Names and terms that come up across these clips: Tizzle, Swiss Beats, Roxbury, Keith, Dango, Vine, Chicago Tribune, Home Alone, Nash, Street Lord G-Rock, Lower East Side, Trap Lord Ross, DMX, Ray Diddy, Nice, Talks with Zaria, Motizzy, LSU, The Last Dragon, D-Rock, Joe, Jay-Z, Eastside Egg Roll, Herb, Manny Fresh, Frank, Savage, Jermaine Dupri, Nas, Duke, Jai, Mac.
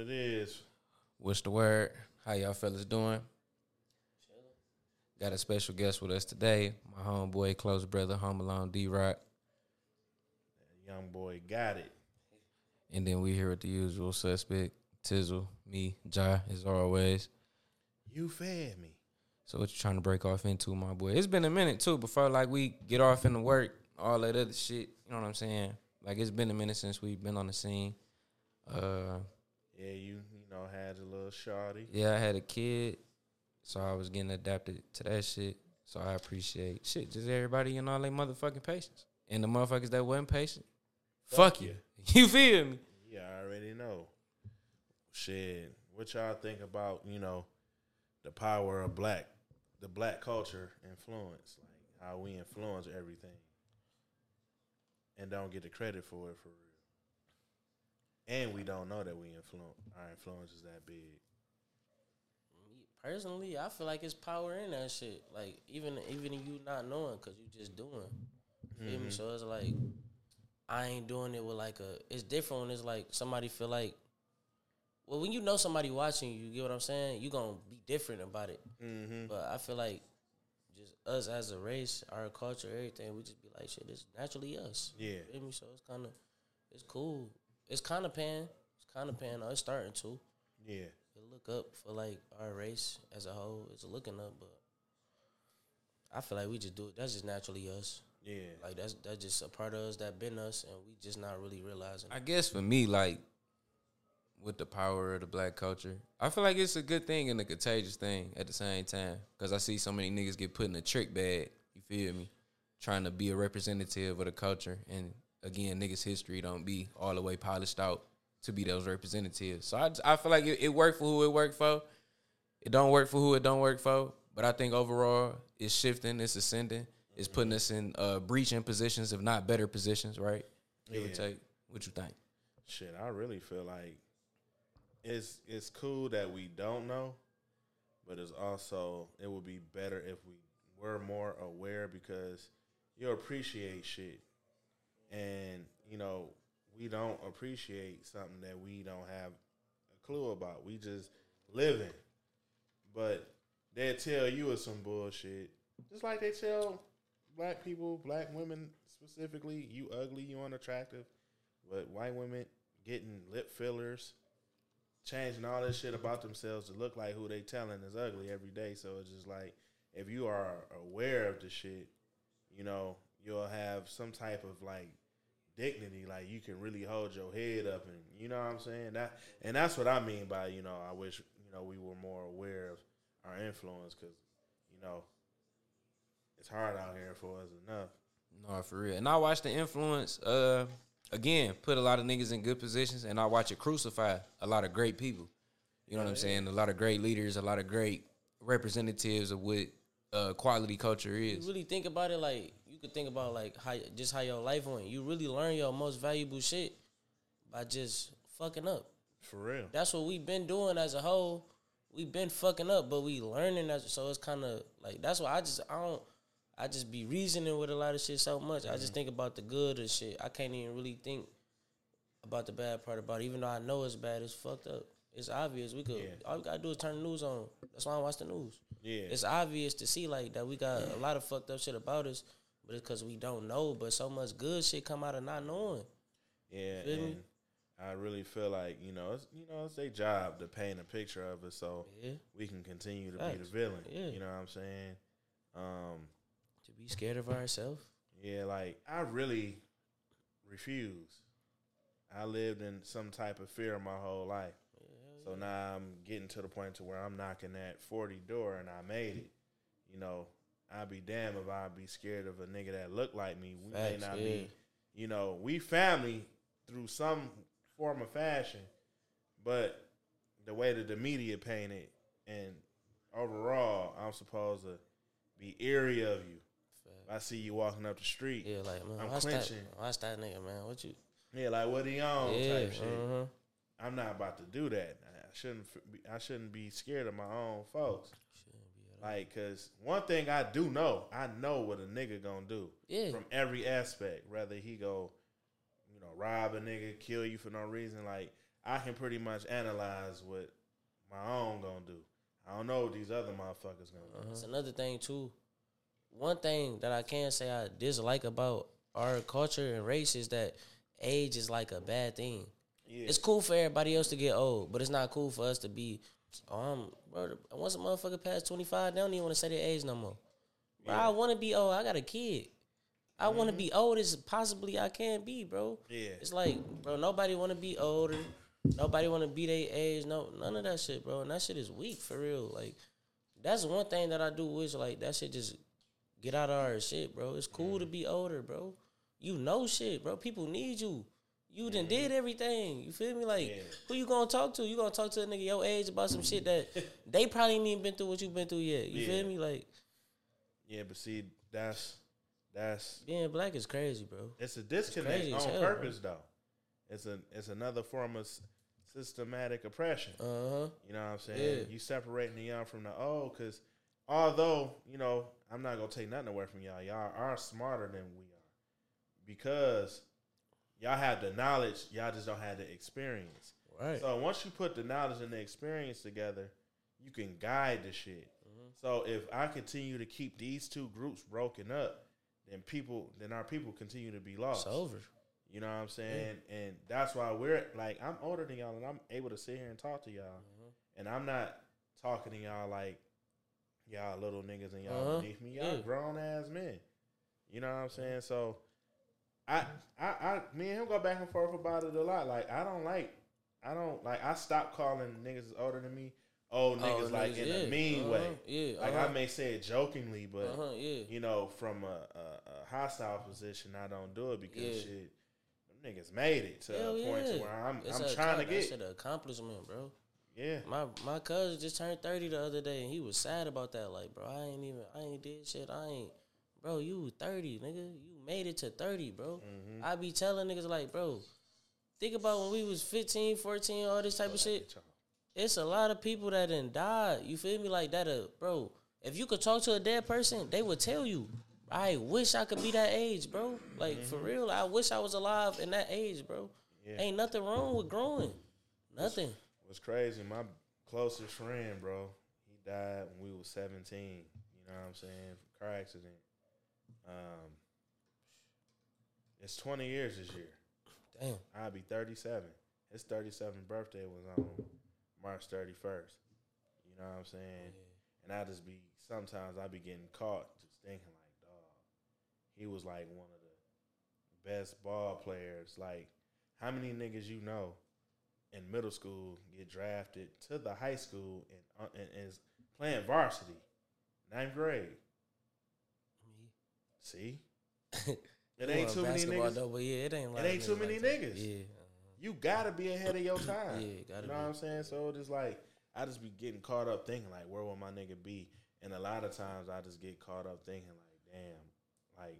it is. What's the word? How y'all fellas doing? Got a special guest with us today. My homeboy, close brother, Home Alone, D-Rock. That young boy got it. And then we here with the usual suspect, Tizzle, me, Jai, as always. You fed me. So what you trying to break off into, my boy? It's been a minute, too, before, like, we get off into work, all that other shit. You know what I'm saying? Like, it's been a minute since we've been on the scene. Yeah, you know, had a little shawty. Yeah, I had a kid. So I was getting adapted to that shit. So I appreciate shit. Just everybody and all they motherfucking patience. And the motherfuckers that wasn't patient, fuck you. You feel me? Yeah, I already know. Shit. What y'all think about, you know, the power of the black culture influence, like how we influence everything and don't get the credit for it for real. And we don't know that we influence. Our influence is that big. Personally, I feel like it's power in that shit. Like, even if you not knowing, because you just doing. You feel me? So it's like, I ain't doing it with like a... It's different when it's like somebody feel like... Well, when you know somebody watching you, you get what I'm saying? You going to be different about it. Mm-hmm. But I feel like just us as a race, our culture, everything, we just be like, shit, it's naturally us. Yeah. You feel me? So it's kind of... It's cool. It's kind of pan. It's kind of pan. It's starting to. Yeah. Look up for like our race as a whole. It's looking up, but I feel like we just do it. That's just naturally us. Yeah, like that's just a part of us that been us, and we just not really realizing. I guess for me, like with the power of the black culture, I feel like it's a good thing and a contagious thing at the same time. Cause I see so many niggas get put in a trick bag. You feel me? Trying to be a representative of the culture, and again, niggas' history don't be all the way polished out to be those representatives. So I feel like it worked for who it worked for. It don't work for who it don't work for. But I think overall, it's shifting, it's ascending. It's putting us in breaching positions, if not better positions, right? Yeah. It would take, what you think? Shit, I really feel like it's cool that we don't know, but it's also, it would be better if we were more aware because you appreciate shit. And, you know, we don't appreciate something that we don't have a clue about. We just living. But they'll tell you it's some bullshit. Just like they tell black people, black women specifically, you ugly, you unattractive. But white women getting lip fillers, changing all this shit about themselves to look like who they telling is ugly every day. So it's just like, if you are aware of the shit, you know, you'll have some type of like, dignity, like you can really hold your head up, and you know what I'm saying. And that's what I mean by, you know, I wish, you know, we were more aware of our influence, because you know it's hard out here for us enough. No, for real. And I watch the influence again put a lot of niggas in good positions, and I watch it crucify a lot of great people. You know what I'm saying? A lot of great leaders, a lot of great representatives of what quality culture is. You really think about it, like. You could think about like how your life went. You really learn your most valuable shit by just fucking up. For real. That's what we've been doing as a whole. We've been fucking up, but we learning that. So it's kind of like that's why I just be reasoning with a lot of shit so much. Mm-hmm. I just think about the good of shit. I can't even really think about the bad part about it. Even though I know it's bad, it's fucked up. It's obvious. We could all we gotta do is turn the news on. That's why I watch the news. Yeah. It's obvious to see like that we got a lot of fucked up shit about us. But it's because we don't know, but so much good shit come out of not knowing. Yeah, feel and me? I really feel like, you know, it's their job to paint a picture of it so we can continue to be the villain. Yeah. You know what I'm saying? To be scared of ourselves. Yeah, like, I really refuse. I lived in some type of fear my whole life. Yeah, so now I'm getting to the point to where I'm knocking that 40 door and I made it, you know. I'd be damn if I'd be scared of a nigga that look like me. We may not be, you know, we family through some form of fashion, but the way that the media paint it and overall, I'm supposed to be eerie of you. If I see you walking up the street, yeah, like, man, I'm clenching. Watch that nigga, man. What you? Yeah, like, what he on type shit. Uh-huh. I'm not about to do that. I shouldn't be scared of my own folks. Like, because one thing I do know, I know what a nigga gonna do from every aspect. Whether he go, you know, rob a nigga, kill you for no reason. Like, I can pretty much analyze what my own gonna do. I don't know what these other motherfuckers gonna do. That's another thing, too. One thing that I can say I dislike about our culture and race is that age is like a bad thing. Yeah. It's cool for everybody else to get old, but it's not cool for us to be, bro, once a motherfucker past 25, they don't even want to say their age no more. Bro, yeah. I want to be old. I got a kid. I want to be old as possibly I can be, bro. Yeah. It's like, bro, nobody want to be older. Nobody want to be their age. No, none of that shit, bro. And that shit is weak, for real. Like, that's one thing that I do wish, like, that shit just get out of our shit, bro. It's cool to be older, bro. You know shit, bro. People need you. You done did everything. You feel me? Like, who you gonna talk to? You gonna talk to a nigga your age about some shit that they probably ain't even been through what you been through yet. You feel me? Like, yeah, but see, that's being black is crazy, bro. It's a disconnect on purpose, bro. Though. It's another form of systematic oppression. You know what I'm saying? Yeah. You separating the young from the old, because although, you know, I'm not gonna take nothing away from y'all. Y'all are smarter than we are because y'all have the knowledge. Y'all just don't have the experience. Right. So once you put the knowledge and the experience together, you can guide the shit. So if I continue to keep these two groups broken up, then our people continue to be lost. It's over. You know what I'm saying? Yeah. And that's why we're like, I'm older than y'all and I'm able to sit here and talk to y'all. And I'm not talking to y'all like y'all little niggas and y'all beneath me. Y'all grown ass men. You know what I'm saying? So I me and him go back and forth about it a lot. Like I stopped calling niggas older than me. Old niggas, like, in a mean way. Yeah, like, I may say it jokingly, but, you know, from a hostile position, I don't do it because, shit, them niggas made it to a point to where I'm trying to get. That's an accomplishment, bro. Yeah. My cousin just turned 30 the other day, and he was sad about that. Like, bro, I ain't did shit. I ain't, bro, you 30, nigga. You made it to 30, bro. I be telling niggas, like, bro, think about when we was 15, 14, all this type of shit. It's a lot of people that done died. You feel me? Like that, bro. If you could talk to a dead person, they would tell you, I wish I could be that age, bro. Like, for real, I wish I was alive in that age, bro. Yeah. Ain't nothing wrong with growing. Nothing. What's crazy, my closest friend, bro, he died when we was 17. You know what I'm saying? Car accident. It's 20 years this year. Damn. I'll be 37. His 37th birthday was on March 31st, you know what I'm saying? Yeah. And sometimes I be getting caught just thinking like, dog, he was like one of the best ball players. Like, how many niggas you know in middle school get drafted to the high school and is playing varsity, 9th grade? Me. See? It ain't too many niggas. Though, but yeah, it ain't too many niggas. Yeah. You got to be ahead of your time. You know what I'm saying? So it's just like, I just be getting caught up thinking, like, where will my nigga be? And a lot of times I just get caught up thinking, like, damn, like,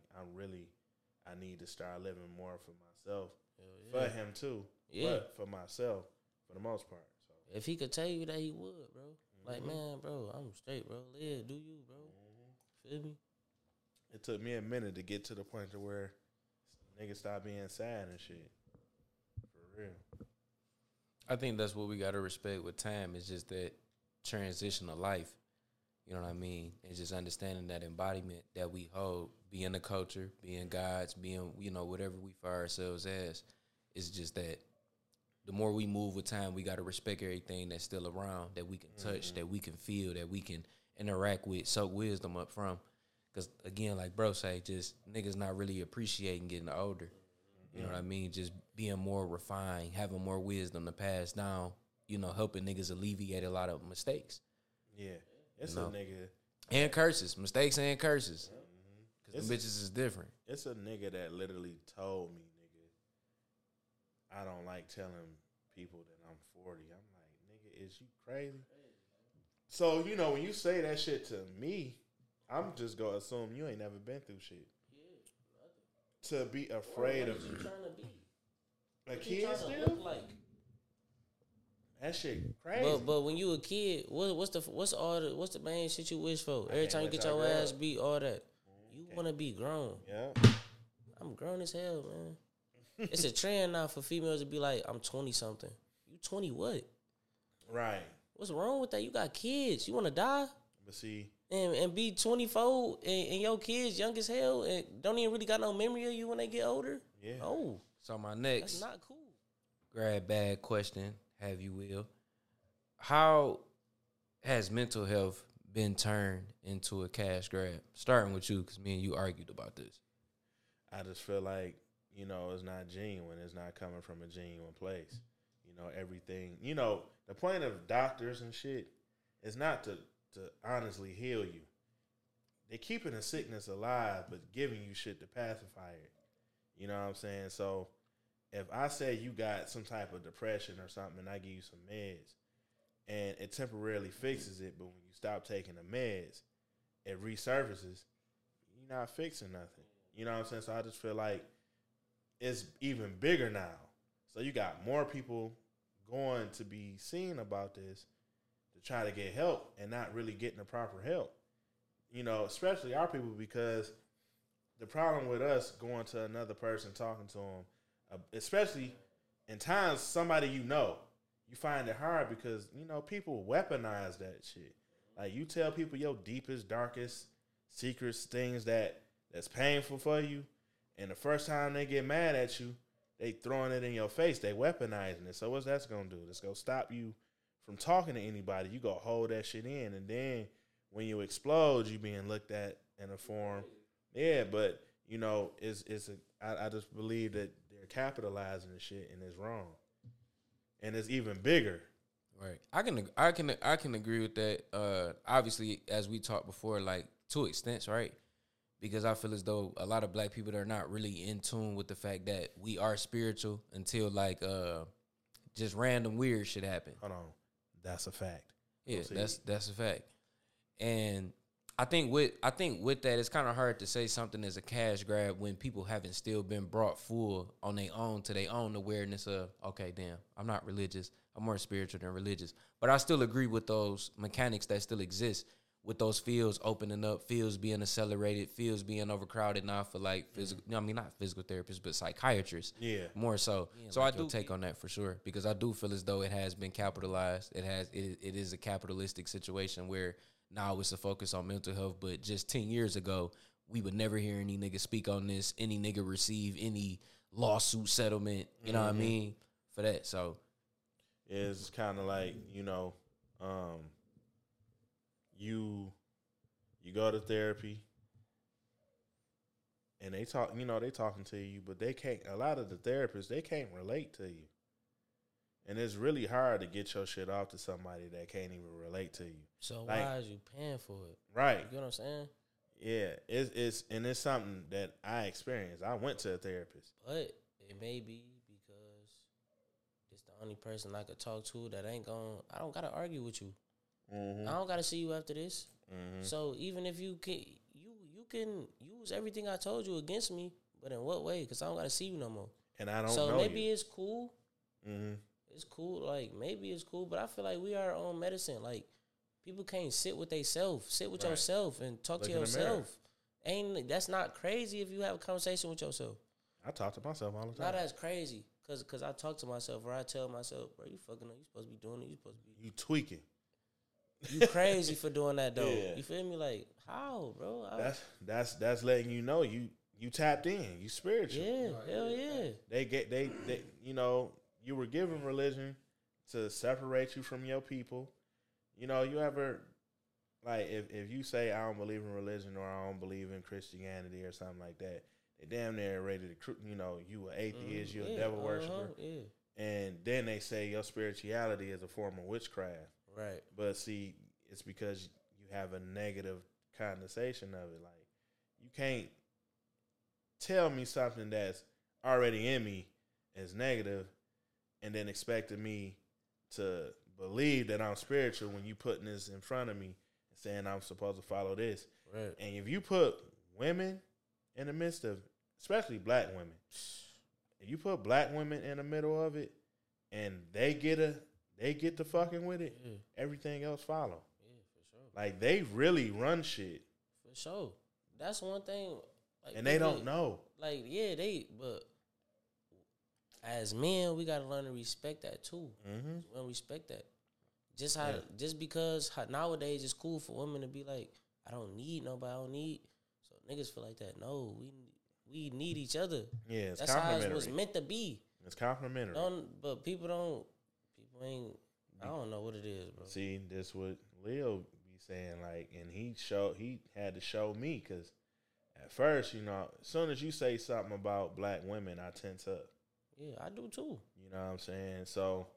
I need to start living more for myself. Yeah. For him, too. Yeah. But for myself, for the most part. So. If he could tell you that, he would, bro. Like, man, bro, I'm straight, bro. Live, do you, bro. Feel me? It took me a minute to get to the point to where niggas stop being sad and shit. I think that's what we got to respect with time. It's just that transition of life. You know what I mean? It's just understanding that embodiment that we hold, being the culture, being gods, being, you know, whatever we find ourselves as. It's just that the more we move with time, we got to respect everything that's still around, that we can touch, that we can feel, that we can interact with, soak wisdom up from. Because, again, like bro say, just niggas not really appreciating getting older. You know what I mean? Just being more refined, having more wisdom to pass down, you know, helping niggas alleviate a lot of mistakes. Yeah. It's a nigga. And curses. Mistakes and curses. Because the bitches is different. It's a nigga that literally told me, nigga, I don't like telling people that I'm 40. I'm like, nigga, is you crazy? So, you know, when you say that shit to me, I'm just going to assume you ain't never been through shit. To be afraid of you trying to be a kid still? Like? That shit crazy. But when you a kid, what's the main shit you wish for? Every time you get your ass beat, all that. You want to be grown. Yeah. I'm grown as hell, man. It's a trend now for females to be like, I'm 20 something. You 20 what? Right. What's wrong with that? You got kids. You want to die? But see. And be 24 and your kids young as hell and don't even really got no memory of you when they get older? Yeah. Oh. So my next. That's not cool. Grab bag question, have you will. How has mental health been turned into a cash grab? Starting with you, because me and you argued about this. I just feel like, you know, it's not genuine. It's not coming from a genuine place. You know, everything. You know, the point of doctors and shit is not to honestly heal you. They're keeping the sickness alive, but giving you shit to pacify it. You know what I'm saying? So if I say you got some type of depression or something and I give you some meds, and it temporarily fixes it, but when you stop taking the meds, it resurfaces, you're not fixing nothing. You know what I'm saying? So I just feel like it's even bigger now. So you got more people going to be seen about this to try to get help and not really getting the proper help. You know, especially our people, because the problem with us going to another person, talking to them, especially in times somebody you know, you find it hard because, you know, people weaponize that shit. Like, you tell people your deepest, darkest secrets, things that's painful for you, and the first time they get mad at you, they throwing it in your face. They weaponizing it. So what's that's going to do? It's going to stop you from talking to anybody. You going to hold that shit in, and then when you explode, you being looked at in a form. Yeah, but, you know, I just believe that they're capitalizing the shit, and it's wrong. And it's even bigger. Right. I can agree with that. Obviously, as we talked before, like, to extents, right? Because I feel as though a lot of black people are not really in tune with the fact that we are spiritual until, like, just random weird shit happen. Hold on. That's a fact. Yeah, that's a fact. And I think with that, it's kind of hard to say something as a cash grab when people haven't still been brought full on their own to their own awareness of, okay, damn, I'm not religious. I'm more spiritual than religious. But I still agree with those mechanics that still exist, with those fields opening up, fields being accelerated, fields being overcrowded now for, like, physical, I mean, not physical therapists, but psychiatrists. Yeah. More so. Yeah, so like I do take on that for sure, because I do feel as though it has been capitalized. It is a capitalistic situation where now it's a focus on mental health, but just 10 years ago, we would never hear any nigga speak on this, any nigga receive any lawsuit settlement, you know what I mean, for that, so. It's kind of like, you know, you go to therapy, and they talk. You know, they talking to you, but they can't. A lot of the therapists, they can't relate to you, and it's really hard to get your shit off to somebody that can't even relate to you. So like, why is you paying for it? Right. You know what I'm saying? Yeah, it's something that I experienced. I went to a therapist, but it may be because it's the only person I could talk to that ain't gonna. I don't gotta argue with you. Mm-hmm. I don't got to see you after this. Mm-hmm. So even if you can, you can use everything I told you against me, but in what way? Because I don't got to see you no more. And I don't know you. So maybe it's cool. Mm-hmm. It's cool. Like, maybe it's cool, but I feel like we are our own medicine. Like, people can't sit with themselves. Sit with yourself and talk to yourself. That's not crazy if you have a conversation with yourself. I talk to myself all the time. Not as crazy because I talk to myself or I tell myself, bro, you fucking up. You supposed to be doing it. You supposed to be. You tweaking. You crazy for doing that though. Yeah. You feel me? Like, how, bro? That's letting you know you tapped in. You spiritual. Yeah, hell yeah. They you know, you were given religion to separate you from your people. You know, you ever, like, if you say I don't believe in religion or I don't believe in Christianity or something like that, they damn near rated you know, you an atheist, you a devil worshiper. Yeah. And then they say your spirituality is a form of witchcraft. Right. But see, it's because you have a negative connotation of it. Like, you can't tell me something that's already in me is negative and then expecting me to believe that I'm spiritual when you putting this in front of me and saying I'm supposed to follow this. Right. And if you put women in the midst of, especially black women, if you put black women in the middle of it and they get to fucking with it, everything else follow. Yeah, for sure. Like, they really run shit. For sure. That's one thing. Like, and they don't know. Like, yeah, but as men, we gotta learn to respect that too. Mm-hmm. And respect that. Just how, just because how, nowadays it's cool for women to be like, I don't need nobody. I don't need. So niggas feel like that. No, we need each other. Yeah, it's complimentary. That's how it was meant to be. It's complimentary. But people ain't. I don't know what it is, bro. See, that's what Lil be saying. Like, and he had to show me because at first, you know, as soon as you say something about black women, I tense up. Yeah, I do too. You know what I'm saying? So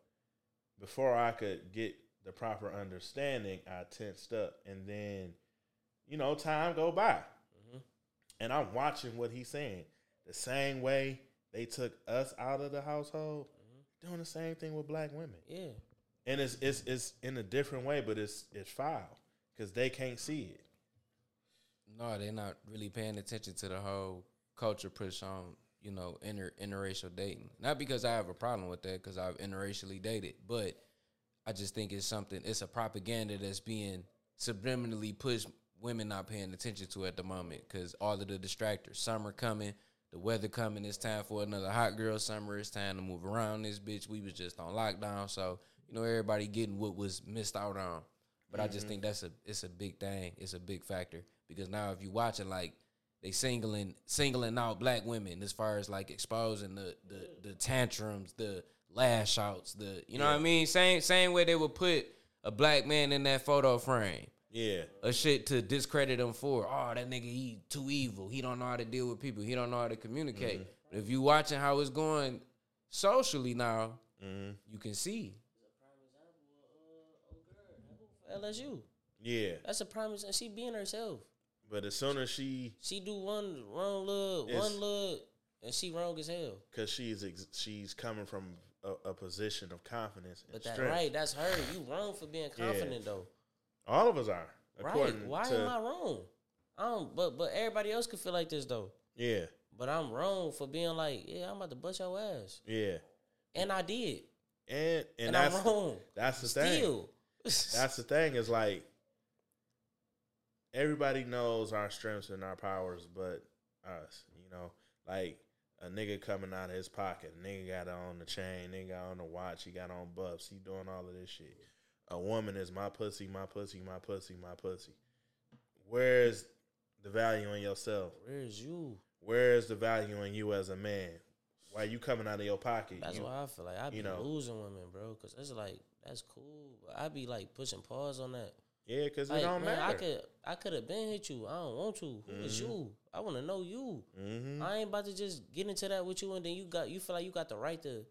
before I could get the proper understanding, I tensed up, and then, you know, time go by, mm-hmm. and I'm watching what he's saying. The same way they took us out of the household, mm-hmm. doing the same thing with black women. Yeah. And it's in a different way, but it's foul because they can't see it. No, they're not really paying attention to the whole culture push on, you know, interracial dating. Not because I have a problem with that, because I've interracially dated, but I just think it's something. It's a propaganda that's being subliminally pushed. Women not paying attention to at the moment because all of the distractors. Summer coming, the weather coming. It's time for another hot girl summer. It's time to move around this bitch. We was just on lockdown, so. You know, everybody getting what was missed out on. But mm-hmm. I just think it's a big thing. It's a big factor. Because now if you watching, like, they singling out black women as far as, like, exposing the tantrums, the lash outs, the, you know what I mean? Same way they would put a black man in that photo frame. Yeah. A shit to discredit him for. Oh, that nigga, he too evil. He don't know how to deal with people. He don't know how to communicate. Mm-hmm. But if you watching how it's going socially now, mm-hmm. you can see. LSU. Yeah. That's a prime example. She being herself. But as soon as she do one wrong look, and she wrong as hell. Because she's coming from a position of confidence and strength. But that's right. That's her. You wrong for being confident, though. All of us are. Right. Why am I wrong? But everybody else could feel like this, though. Yeah. But I'm wrong for being like, yeah, I'm about to bust your ass. Yeah. And I did. And that's, I'm wrong. That's the thing. Still. That's the thing, is like everybody knows our strengths and our powers but us, you know. Like a nigga coming out of his pocket, a nigga got on the chain, nigga got on the watch, he got on buffs, he doing all of this shit. A woman is my pussy, my pussy, my pussy, my pussy. Where's the value in yourself? Where's you? Where's the value in you as a man? Why you coming out of your pocket? That's why I feel like I be losing women, bro, because it's like, that's cool. I be like pushing pause on that. Yeah, because like, it don't matter. I could have been hit you. I don't want to. Who is you? I want to know you. Mm-hmm. I ain't about to just get into that with you, and then you feel like you got the right to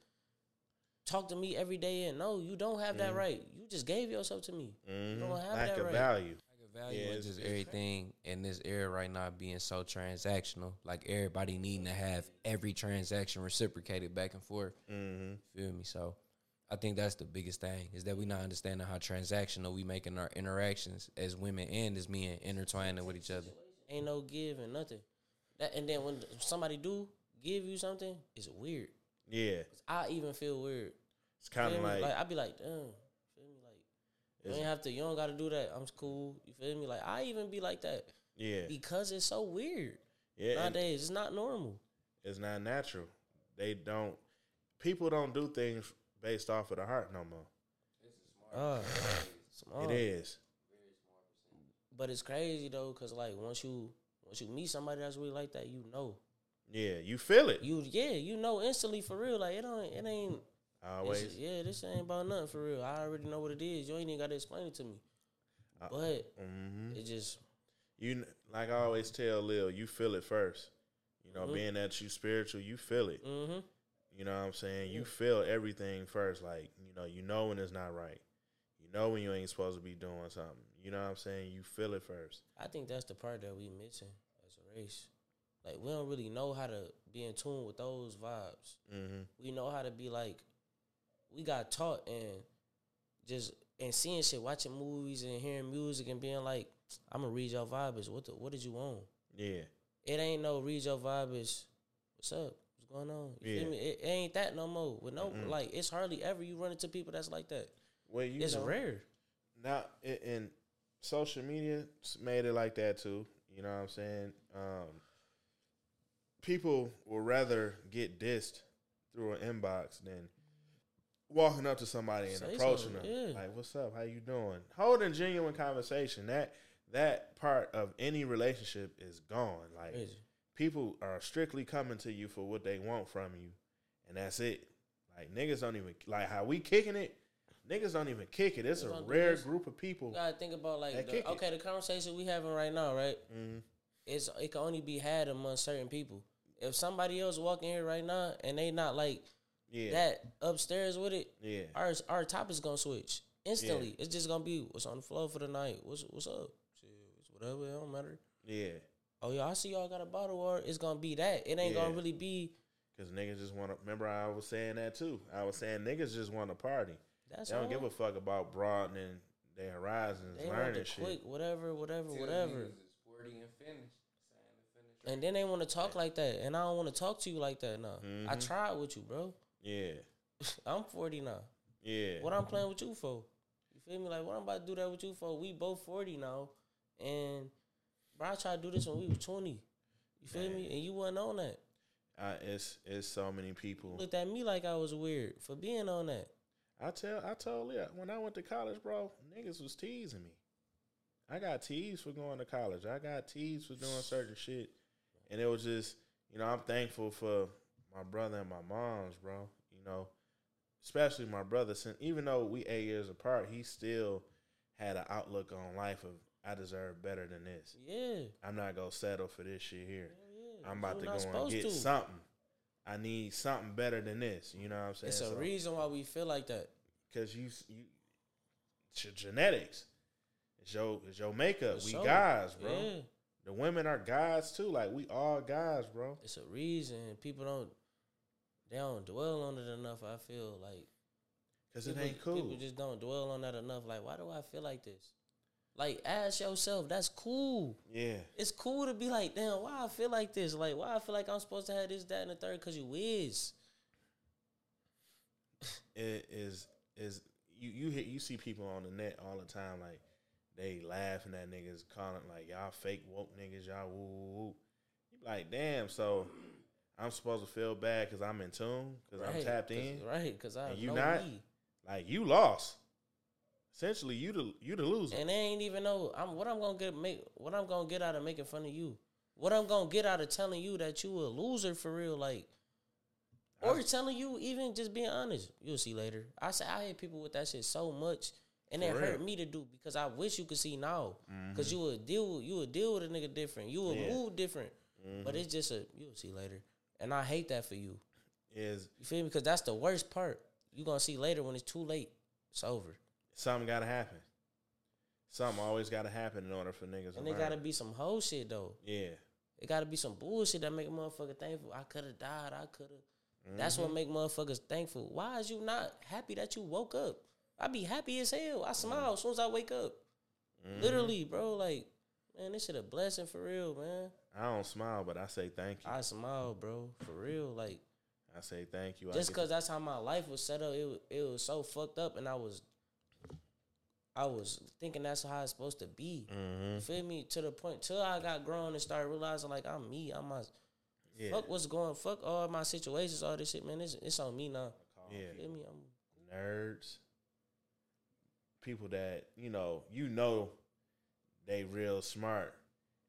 talk to me every day. And no, you don't have that right. You just gave yourself to me. Mm-hmm. You don't have that right. Lack of value is just everything in this era right now being so transactional. Like everybody needing to have every transaction reciprocated back and forth. Mm-hmm. Feel me? So. I think that's the biggest thing, is that we not understanding how transactional we making our interactions as women and as men intertwining with each other. Ain't no give and nothing. And then when somebody do give you something, it's weird. Yeah. I even feel weird. It's kind of like I be like, damn. Feel me? Like, you don't got to do that. I'm cool. You feel me? Like, I even be like that. Yeah. Because it's so weird. Yeah. Nowadays, it's not normal. It's not natural. People don't do things based off of the heart no more. It's smart. It is. But it's crazy, though, because, like, once you meet somebody that's really like that, you know. Yeah, you feel it. You know instantly, for real. Like, it ain't. Always. This ain't about nothing, for real. I already know what it is. You ain't even got to explain it to me. But it just. You like I always tell Lil, you feel it first. You know, being that you spiritual, you feel it. Mm-hmm. You know what I'm saying? You feel everything first. Like, you know when it's not right. You know when you ain't supposed to be doing something. You know what I'm saying? You feel it first. I think that's the part that we missing as a race. Like, we don't really know how to be in tune with those vibes. Mm-hmm. We know how to be like, we got taught and seeing shit, watching movies and hearing music and being like, I'm going to read your vibes. What did you want? Yeah. It ain't no read your vibes. What's up? Going on, feel me? It ain't that no more. With like, it's hardly ever you run into people that's like that. Well, it's rare. Now, and social media made it like that too. You know what I'm saying? People would rather get dissed through an inbox than walking up to somebody and approaching them. Yeah. Like, what's up? How you doing? Holding genuine conversation. That part of any relationship is gone. Like, crazy. People are strictly coming to you for what they want from you, and that's it. Like, niggas don't even, like, how we kicking it, niggas don't even kick it. It's a rare group of people. You gotta think about, like, the conversation we having right now, right? Mm-hmm. It can only be had among certain people. If somebody else walk in here right now and they not, like, that upstairs with it, our topic's gonna switch instantly. Yeah. It's just gonna be what's on the floor for the night. What's up? It's whatever, it don't matter. Yeah. Oh, yeah, I see y'all got a bottle, or it's gonna be that. It ain't gonna really be. Because niggas just want to, remember I was saying that too. I was saying niggas just want to party. They don't give a fuck about broadening their horizons, they learning shit. Quick, whatever. And then they want to talk like that, and I don't want to talk to you like that now. Mm-hmm. I tried with you, bro. Yeah. I'm 40 now. Yeah. What I'm playing with you for? You feel me? Like, what I'm about to do that with you for? We both 40 now, and bro, I tried to do this when we were 20. You feel me? And you wasn't on that. It's so many people looked at me like I was weird for being on that. I told Leah, when I went to college, bro, niggas was teasing me. I got teased for going to college. I got teased for doing certain shit. And it was just, you know, I'm thankful for my brother and my moms, bro. You know, especially my brother. Since, even though we 8 years apart, he still had an outlook on life of, I deserve better than this. Yeah. I'm not going to settle for this shit here. Yeah. I'm about to go and get something. I need something better than this. You know what I'm saying? It's a reason why we feel like that. Because you it's your genetics. It's your makeup. We guys, bro. Yeah. The women are guys, too. Like, we all guys, bro. It's a reason. People don't dwell on it enough, I feel like. Because it ain't cool. People just don't dwell on that enough. Like, why do I feel like this? Like, ask yourself. That's cool. Yeah. It's cool to be like, damn, why I feel like this? Like, why I feel like I'm supposed to have this, that, and the third? Because you is. It is you see people on the net all the time, like, they laughing at niggas, calling like, y'all fake woke niggas, y'all woo. You like, damn, so I'm supposed to feel bad because I'm in tune, because I'm tapped in? Right, because I you not me. Like, you lost. Essentially, you the loser. And they ain't even know what I'm gonna get out of making fun of you. What I'm gonna get out of telling you that you a loser for real, like, or telling you, even just being honest. You'll see later. I hate people with that shit so much. And it hurt me to do, because I wish you could see now. Mm-hmm. Cause you would deal with a nigga different. You would move different. Mm-hmm. But it's just you'll see later. And I hate that for you. Is you feel me? Because that's the worst part. You gonna see later when it's too late. It's over. Something gotta happen. Something always gotta happen in order for niggas. And it gotta be some whole shit though. Yeah. It gotta be some bullshit that make a motherfucker thankful. I could have died. Mm-hmm. That's what make motherfuckers thankful. Why is you not happy that you woke up? I be happy as hell. I smile as soon as I wake up. Mm. Literally, bro. Like, man, this shit a blessing for real, man. I don't smile, but I say thank you. I smile, bro. For real. Like, I say thank you. Just because that's how my life was set up. It was so fucked up, and I was thinking that's how it's supposed to be. Mm-hmm. You feel me? To the point, till I got grown and started realizing, like, I'm me. I'm my... Yeah. Fuck what's going... Fuck all my situations, all this shit, man. It's on me now. Yeah. You feel me? I'm... Nerds. People that, you know, they real smart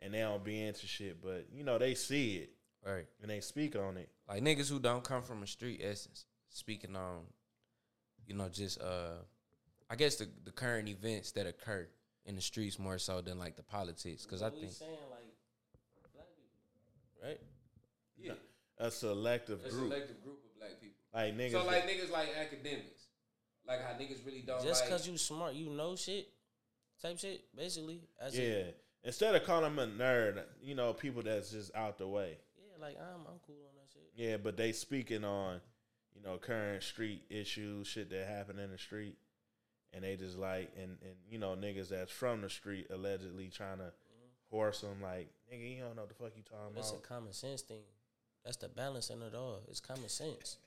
and they don't be into shit, but, you know, they see it. Right. And they speak on it. Like, niggas who don't come from a street essence, speaking on, you know, just, I guess the current events that occur in the streets more so than, like, the politics. Because I think... saying, like, black people. Right? Yeah. No, a selective group of black people. Like, niggas... So, like, niggas like academics. Like, how niggas really don't just because you smart, you know shit, type shit, basically. Instead of calling them a nerd, you know, people that's just out the way. Yeah, like, I'm cool on that shit. Yeah, but they speaking on, you know, current street issues, shit that happen in the street. And they just like, and you know, niggas that's from the street allegedly trying to horse them, like, nigga, you don't know what the fuck you talking about. It's a common sense thing. That's the balance in it all. It's common sense.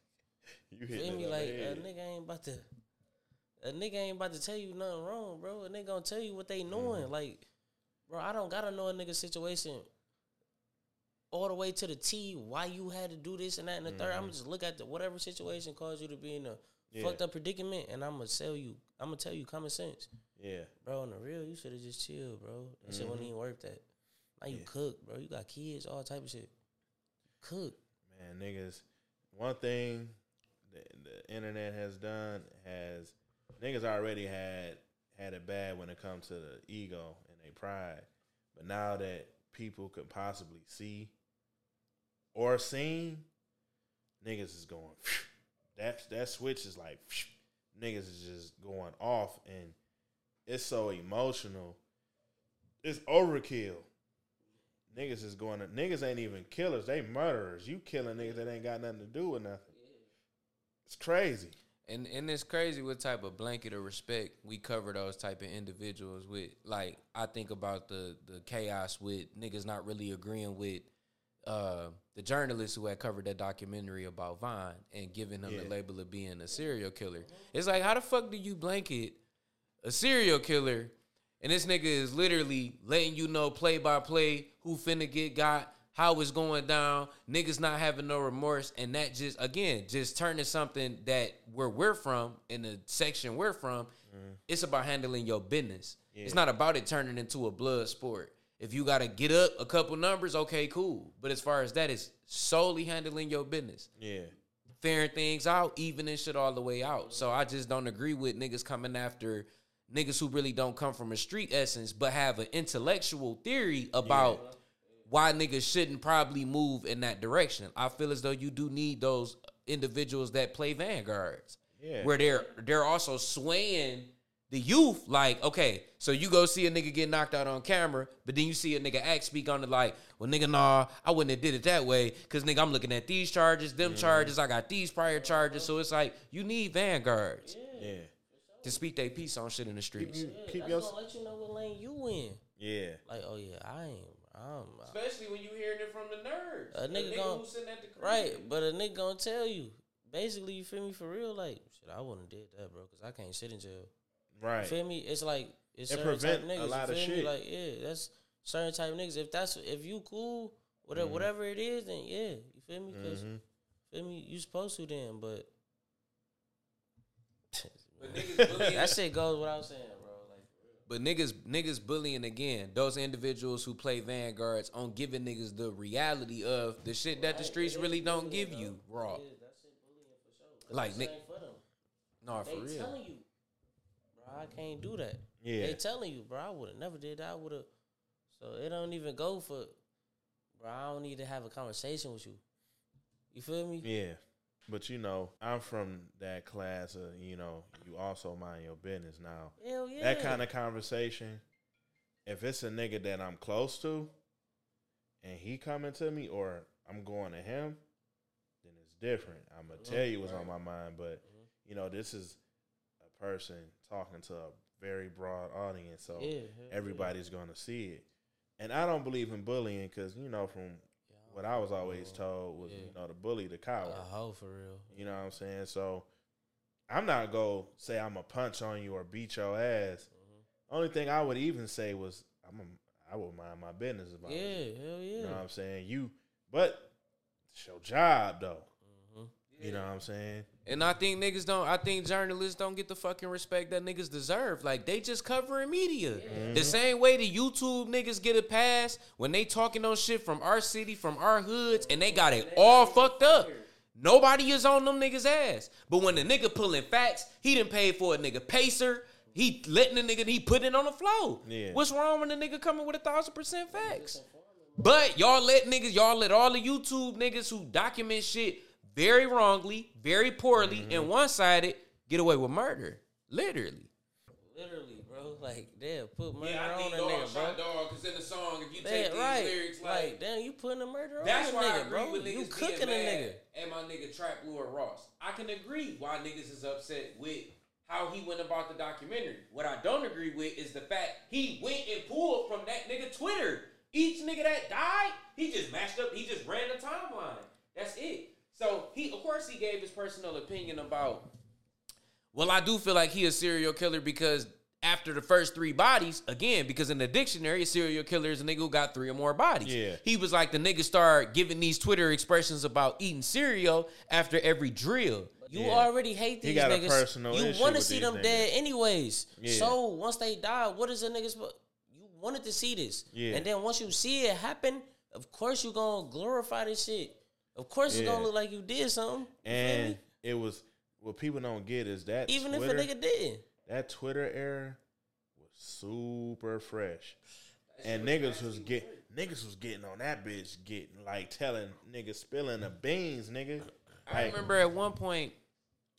You feel me? Like, A nigga ain't about to tell you nothing wrong, bro. A nigga gonna tell you what they knowing. Mm-hmm. Like, bro, I don't gotta know a nigga's situation all the way to the T why you had to do this and that and the third. I'm going to just look at the whatever situation caused you to be in a fucked up predicament, and I'm going to sell you. I'm going to tell you common sense. Yeah. Bro, on the real, you should have just chilled, bro. That shit wasn't even worth that. Now you cook, bro. You got kids, all type of shit. Cook. Man, niggas, one thing the internet has done has niggas already had it bad when it comes to the ego and their pride. But now that people could possibly see or seen, niggas is going, phew. That switch is like, phew. Niggas is just going off, and it's so emotional. It's overkill. Niggas is going to, niggas ain't even killers. They murderers. You killing niggas that ain't got nothing to do with nothing. It's crazy. And it's crazy what type of blanket of respect we cover those type of individuals with. Like, I think about the chaos with niggas not really agreeing with the journalist who had covered that documentary about Vine and giving him the label of being a serial killer. It's like, how the fuck do you blanket a serial killer, and this nigga is literally letting you know play by play who finna get got, how it's going down, niggas not having no remorse, and that just, again, just turning something that where we're from, in the section we're from, it's about handling your business. Yeah. It's not about it turning into a blood sport. If you got to get up a couple numbers, okay, cool. But as far as that, it's solely handling your business. Yeah. Fairing things out, evening shit all the way out. So I just don't agree with niggas coming after niggas who really don't come from a street essence but have an intellectual theory about why niggas shouldn't probably move in that direction. I feel as though you do need those individuals that play vanguards, where they're also swaying the youth. Like, okay, so you go see a nigga get knocked out on camera, but then you see a nigga act speak on it like, well, nigga, nah, I wouldn't have did it that way because, nigga, I'm looking at these charges, them charges, I got these prior charges. So it's like, you need vanguards to speak their piece on shit in the streets. Keep your... gonna let you know what lane you in. Yeah. Like, oh, yeah, I am. Especially when you hearing it from the nerds. A nigga who's sitting at the crib. Right, but a nigga gonna tell you. Basically, you feel me, for real? Like, shit, I wouldn't have did that, bro, because I can't sit in jail. Right. You feel me? It's like, it's certain prevent type of niggas. A lot of shit. Like, that's certain type of niggas. If you cool, whatever it is, then you feel me? Because, feel me, you supposed to then, but... But niggas that shit goes what I was saying, bro. Like, but niggas bullying again. Those individuals who play vanguards on giving niggas the reality of the shit that the streets really don't give you raw. That shit bullying for sure. Like, no, for real. They telling you, bro, I can't do that. Yeah. They telling you, bro, I would have never did that. I would have. So it don't even go for, bro, I don't need to have a conversation with you. You feel me? Yeah. But, you know, I'm from that class of, you know, you also mind your business now. Hell yeah. That kind of conversation, if it's a nigga that I'm close to and he coming to me or I'm going to him, then it's different. I'm going to tell you what's on my mind. But, you know, this is a person talking to a very broad audience, so everybody's going to see it. And I don't believe in bullying because, you know, from... what I was always told was, you know, the bully, the coward. A hoe, for real. You know what I'm saying? So I'm not going to say I'm going to punch on you or beat your ass. Only thing I would even say was I would mind my business about it. Yeah, hell yeah. You know what I'm saying? But it's your job, though. You know what I'm saying? And I think journalists don't get the fucking respect that niggas deserve. Like, they just covering media. The same way the YouTube niggas get a pass when they talking on shit from our city, from our hoods, and they got it all fucked up. Nobody is on them niggas' ass. But when the nigga pulling facts, he done paid for a nigga pacer. He letting the nigga, he put it on the flow. Yeah. What's wrong when the nigga coming with 1,000% facts? But y'all let all the YouTube niggas who document shit very wrongly, very poorly, and one-sided, get away with murder. Literally, bro. Like, they'll put murder on a nigga, bro. Dog, because in the song, if you take these lyrics, like damn, you putting a murder on a nigga, bro. With you cooking a nigga. And my nigga Trap Lord Ross. I can agree why niggas is upset with how he went about the documentary. What I don't agree with is the fact he went and pulled from that nigga Twitter. Each nigga that died, he just mashed up, he just ran the timeline. That's it. So, of course he gave his personal opinion about, well, I do feel like he a serial killer because after the first three bodies, again, because in the dictionary, a serial killer is a nigga who got three or more bodies. Yeah. He was like, the nigga started giving these Twitter expressions about eating cereal after every drill. You already hate these niggas. You want to see them niggas dead anyways. Yeah. So once they die, what is a nigga's... You wanted to see this. Yeah. And then once you see it happen, of course you're going to glorify this shit. Of course it's going to look like you did something. And it was... What people don't get is that even Twitter, if a nigga did, that Twitter era was super fresh, and niggas was getting on that bitch, getting like telling niggas spilling the beans, nigga. I remember at one point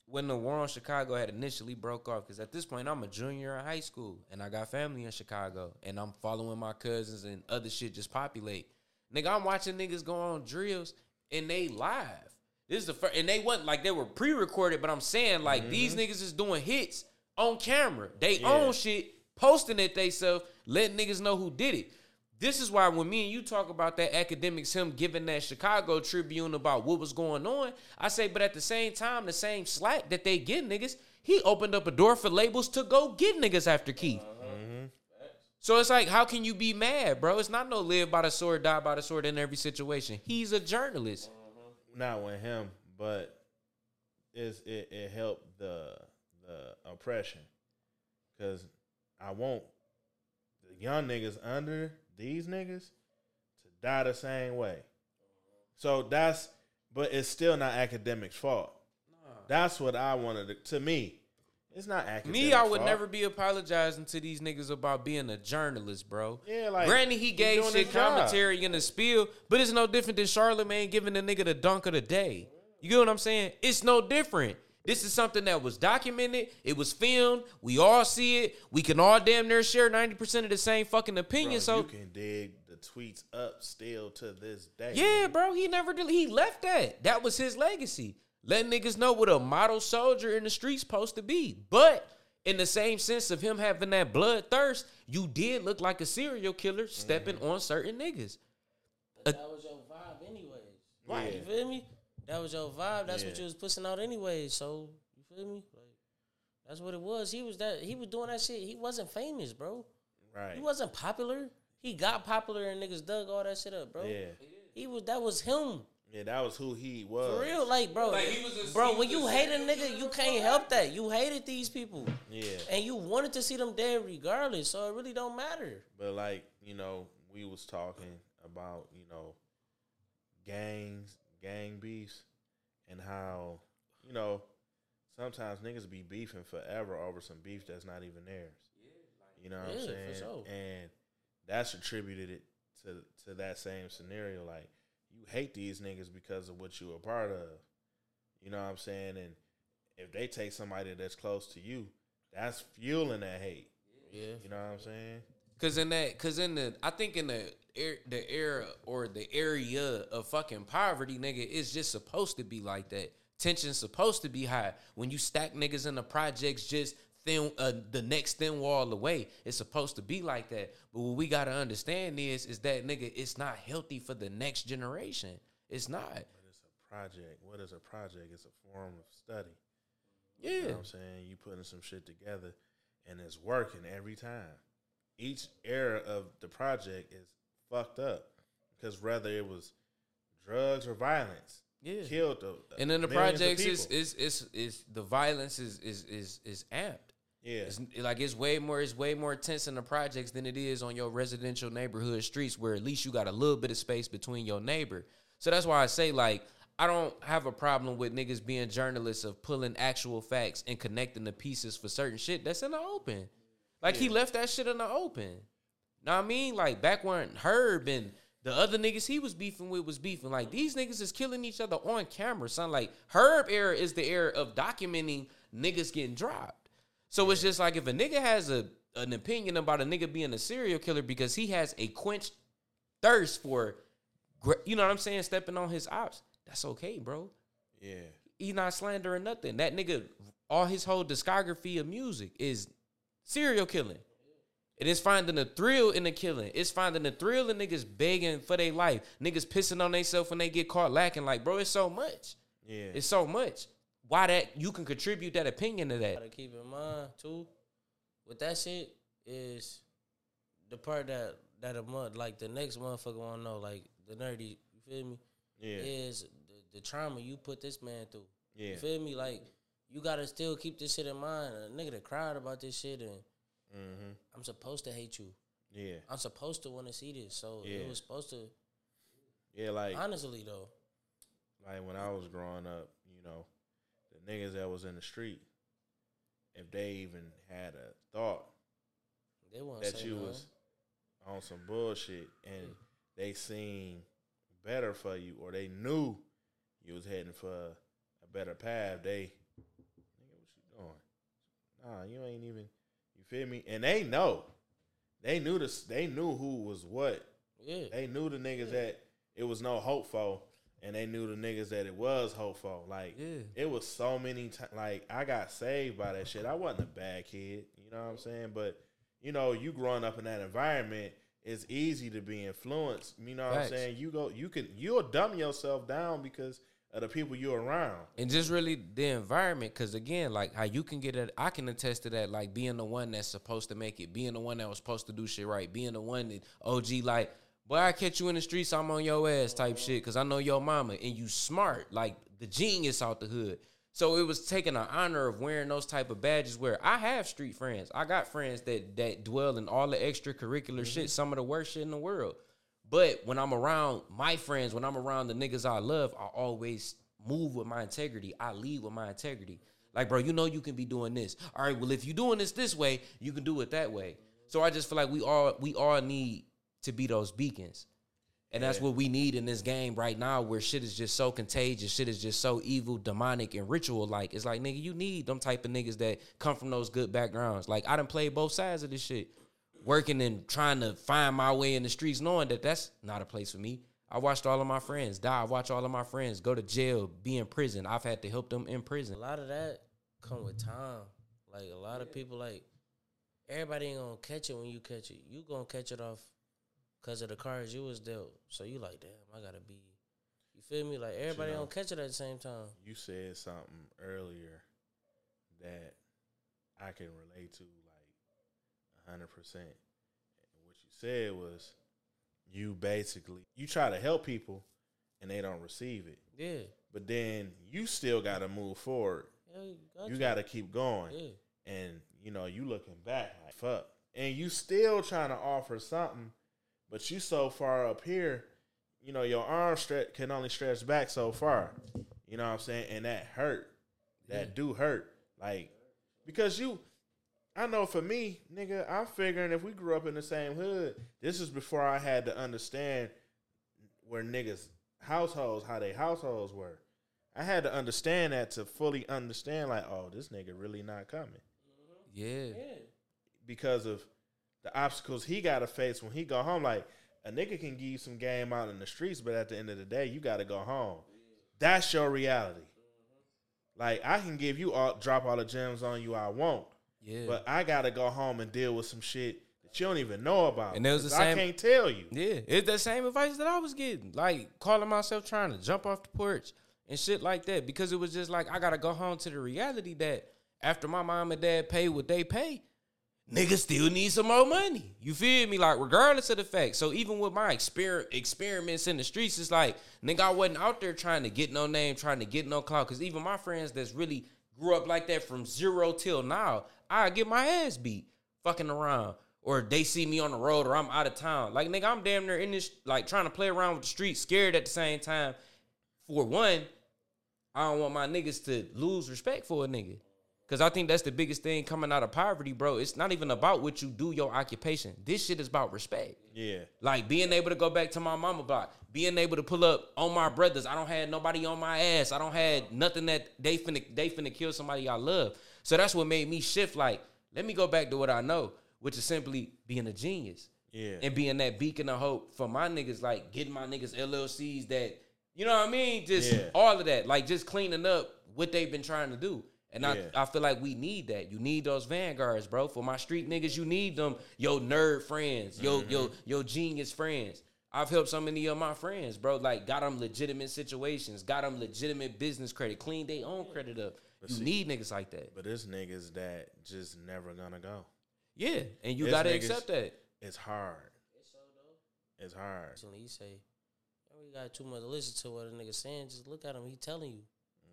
when the war on Chicago had initially broke off, because at this point I'm a junior in high school and I got family in Chicago and I'm following my cousins and other shit just populate. Nigga, I'm watching niggas go on drills and they live. This is the first, and they wasn't like they were pre-recorded, but I'm saying like these niggas is doing hits on camera. They own shit, posting it themselves, letting niggas know who did it. This is why when me and you talk about that academics, him giving that Chicago Tribune about what was going on, I say, but at the same time, the same slack that they get niggas, he opened up a door for labels to go get niggas after Keith. So it's like, how can you be mad, bro? It's not no live by the sword, die by the sword in every situation. He's a journalist. Not with him, but it helped the oppression, because I want the young niggas under these niggas to die the same way. So but it's still not academics' fault. Nah. That's what I wanted to me. It's not academics' fault. Me, I would never be apologizing to these niggas about being a journalist, bro. Yeah, like granted, he gave shit commentary in the spiel, but it's no different than Charlamagne giving the nigga the dunk of the day. You get what I'm saying? It's no different. This is something that was documented. It was filmed. We all see it. We can all damn near share 90% of the same fucking opinion. Bro, so you can dig the tweets up still to this day. Yeah, bro. He never did. He left that. That was his legacy. Let niggas know what a model soldier in the streets supposed to be. But in the same sense of him having that bloodthirst, you did look like a serial killer stepping on certain niggas. But that was your vibe anyways. Right. Yeah. You feel me? That was your vibe. That's what you was pushing out anyways. So, you feel me? Like, that's what it was. He was doing that shit. He wasn't famous, bro. Right. He wasn't popular. He got popular and niggas dug all that shit up, bro. Yeah. That was him. Yeah, that was who he was. For real, like, bro. Like, when you hate a nigga, you can't help that. You hated these people. Yeah. And you wanted to see them dead regardless, so it really don't matter. But, like, you know, we was talking about, you know, gang beefs, and how, you know, sometimes niggas be beefing forever over some beef that's not even theirs. You know what I'm saying? For sure. And that's attributed it to that same scenario, like, you hate these niggas because of what you a part of. You know what I'm saying? And if they take somebody that's close to you, that's fueling that hate. Yeah. You know what I'm saying? Because in the era or the area of fucking poverty, nigga, it's just supposed to be like that. Tension's supposed to be high. When you stack niggas in the projects just thin, the next thin wall away, it's supposed to be like that. But what we gotta understand is that, nigga, it's not healthy for the next generation. It's not. But it's a project. What is a project? It's a form of study. Yeah. You know what I'm saying? You putting some shit together, and it's working every time. Each era of the project is fucked up, because whether it was drugs or violence, killed and then the projects is the violence is amped. Yeah, it's way more tense in the projects than it is on your residential neighborhood streets, where at least you got a little bit of space between your neighbor. So that's why I say, like, I don't have a problem with niggas being journalists of pulling actual facts and connecting the pieces for certain shit that's in the open. Like, he left that shit in the open. Know what I mean? Like, back when Herb and the other niggas he was beefing with was beefing. Like, these niggas is killing each other on camera, son. Like, Herb era is the era of documenting niggas getting dropped. So it's just like, if a nigga has an opinion about a nigga being a serial killer because he has a quenched thirst for, you know what I'm saying, stepping on his ops, that's okay, bro. Yeah. He not slandering nothing. That nigga, all his whole discography of music is serial killing. It is finding a thrill in the killing. It's finding a thrill in niggas begging for their life. Niggas pissing on themselves when they get caught lacking. Like, bro, it's so much. Yeah. It's so much. Why that you can contribute that opinion to that. Gotta keep in mind, too, with that shit is the part that a month, like the next motherfucker wanna know, like the nerdy, you feel me? Yeah. Is the trauma you put this man through. Yeah. You feel me? Like, you gotta still keep this shit in mind. A nigga that cried about this shit and mm-hmm. I'm supposed to hate you. Yeah. I'm supposed to wanna see this. So yeah. It was supposed to. Yeah, like honestly though. Like when I was growing up, you know, the niggas that was in the street, if they even had a thought they that you none. Was on some bullshit and they seen better for you or they knew you was heading for a better path, they, nigga, what you doing? Nah, you ain't even, you feel me? And they know. They knew this. They knew who was what. Yeah. They knew the niggas that it was no hope for. And they knew the niggas that it was hopeful. Like, yeah. It was so many times. Like, I got saved by that shit. I wasn't a bad kid. You know what I'm saying? But, you know, you growing up in that environment, it's easy to be influenced. You know what I'm saying? You'll dumb yourself down because of the people you're around. And just really the environment. Because, again, like, how you can get it. I can attest to that. Like, being the one that's supposed to make it. Being the one that was supposed to do shit right. Being the one that OG, like... Boy, I catch you in the streets, I'm on your ass type shit, because I know your mama, and you smart, like the genius out the hood. So it was taking an honor of wearing those type of badges where I have street friends. I got friends that dwell in all the extracurricular shit, some of the worst shit in the world. But when I'm around my friends, when I'm around the niggas I love, I always move with my integrity. I lead with my integrity. Like, bro, you know you can be doing this. All right, well, if you're doing this way, you can do it that way. So I just feel like we all need... to be those beacons. And that's what we need in this game right now where shit is just so contagious, shit is just so evil, demonic, and ritual-like. It's like, nigga, you need them type of niggas that come from those good backgrounds. Like, I done played both sides of this shit, working and trying to find my way in the streets, knowing that that's not a place for me. I watched all of my friends die. I watched all of my friends go to jail, be in prison. I've had to help them in prison. A lot of that come with time. Like, a lot of people, like, everybody ain't gonna catch it when you catch it. You gonna catch it off because of the cards you was dealt. So you like, damn, I got to be... You feel me? Like, everybody don't catch it at the same time. You said something earlier that I can relate to, like, 100%. And what you said was, you basically... You try to help people, and they don't receive it. Yeah. But then you still got to move forward. Yeah, you got to keep going. Yeah. And, you know, you looking back, like, fuck. And you still trying to offer something... But you so far up here, you know, your arm can only stretch back so far. You know what I'm saying? And that hurt. That do hurt. Like, because I know for me, nigga, I'm figuring if we grew up in the same hood, this is before I had to understand where niggas' households, how they households were. I had to understand that to fully understand, like, oh, this nigga really not coming. Yeah. Because of... the obstacles he got to face when he go home. Like, a nigga can give you some game out in the streets, but at the end of the day, you got to go home. That's your reality. Like, I can give you drop all the gems on you I want, but I got to go home and deal with some shit that you don't even know about. And it was the same, I can't tell you. Yeah, it's the same advice that I was getting. Like, calling myself trying to jump off the porch and shit like that, because it was just like, I got to go home to the reality that after my mom and dad pay what they pay, niggas still need some more money. You feel me? Like, regardless of the fact. So even with my experiments in the streets, it's like, nigga, I wasn't out there trying to get no name, trying to get no clout. Because even my friends that's really grew up like that from zero till now, I get my ass beat fucking around. Or they see me on the road or I'm out of town. Like, nigga, I'm damn near in this, like, trying to play around with the streets, scared at the same time. For one, I don't want my niggas to lose respect for a nigga. Because I think that's the biggest thing coming out of poverty, bro. It's not even about what you do, your occupation. This shit is about respect. Yeah. Like, being able to go back to my mama block. Being able to pull up on my brothers. I don't have nobody on my ass. I don't have nothing that they finna kill somebody I love. So that's what made me shift, like, let me go back to what I know, which is simply being a genius. Yeah. And being that beacon of hope for my niggas, like, getting my niggas LLCs that, you know what I mean? Just all of that. Like, just cleaning up what they've been trying to do. And I feel like we need that. You need those vanguards, bro. For my street niggas, you need them. Your nerd friends, your genius friends. I've helped so many of my friends, bro. Like, got them legitimate situations, got them legitimate business credit, cleaned their own credit up. But you need niggas like that. But there's niggas that just never gonna go. Yeah, and you gotta accept that. It's hard. It's so dope. It's hard. He say, you got too much to listen to what a nigga saying. Just look at him. He telling you.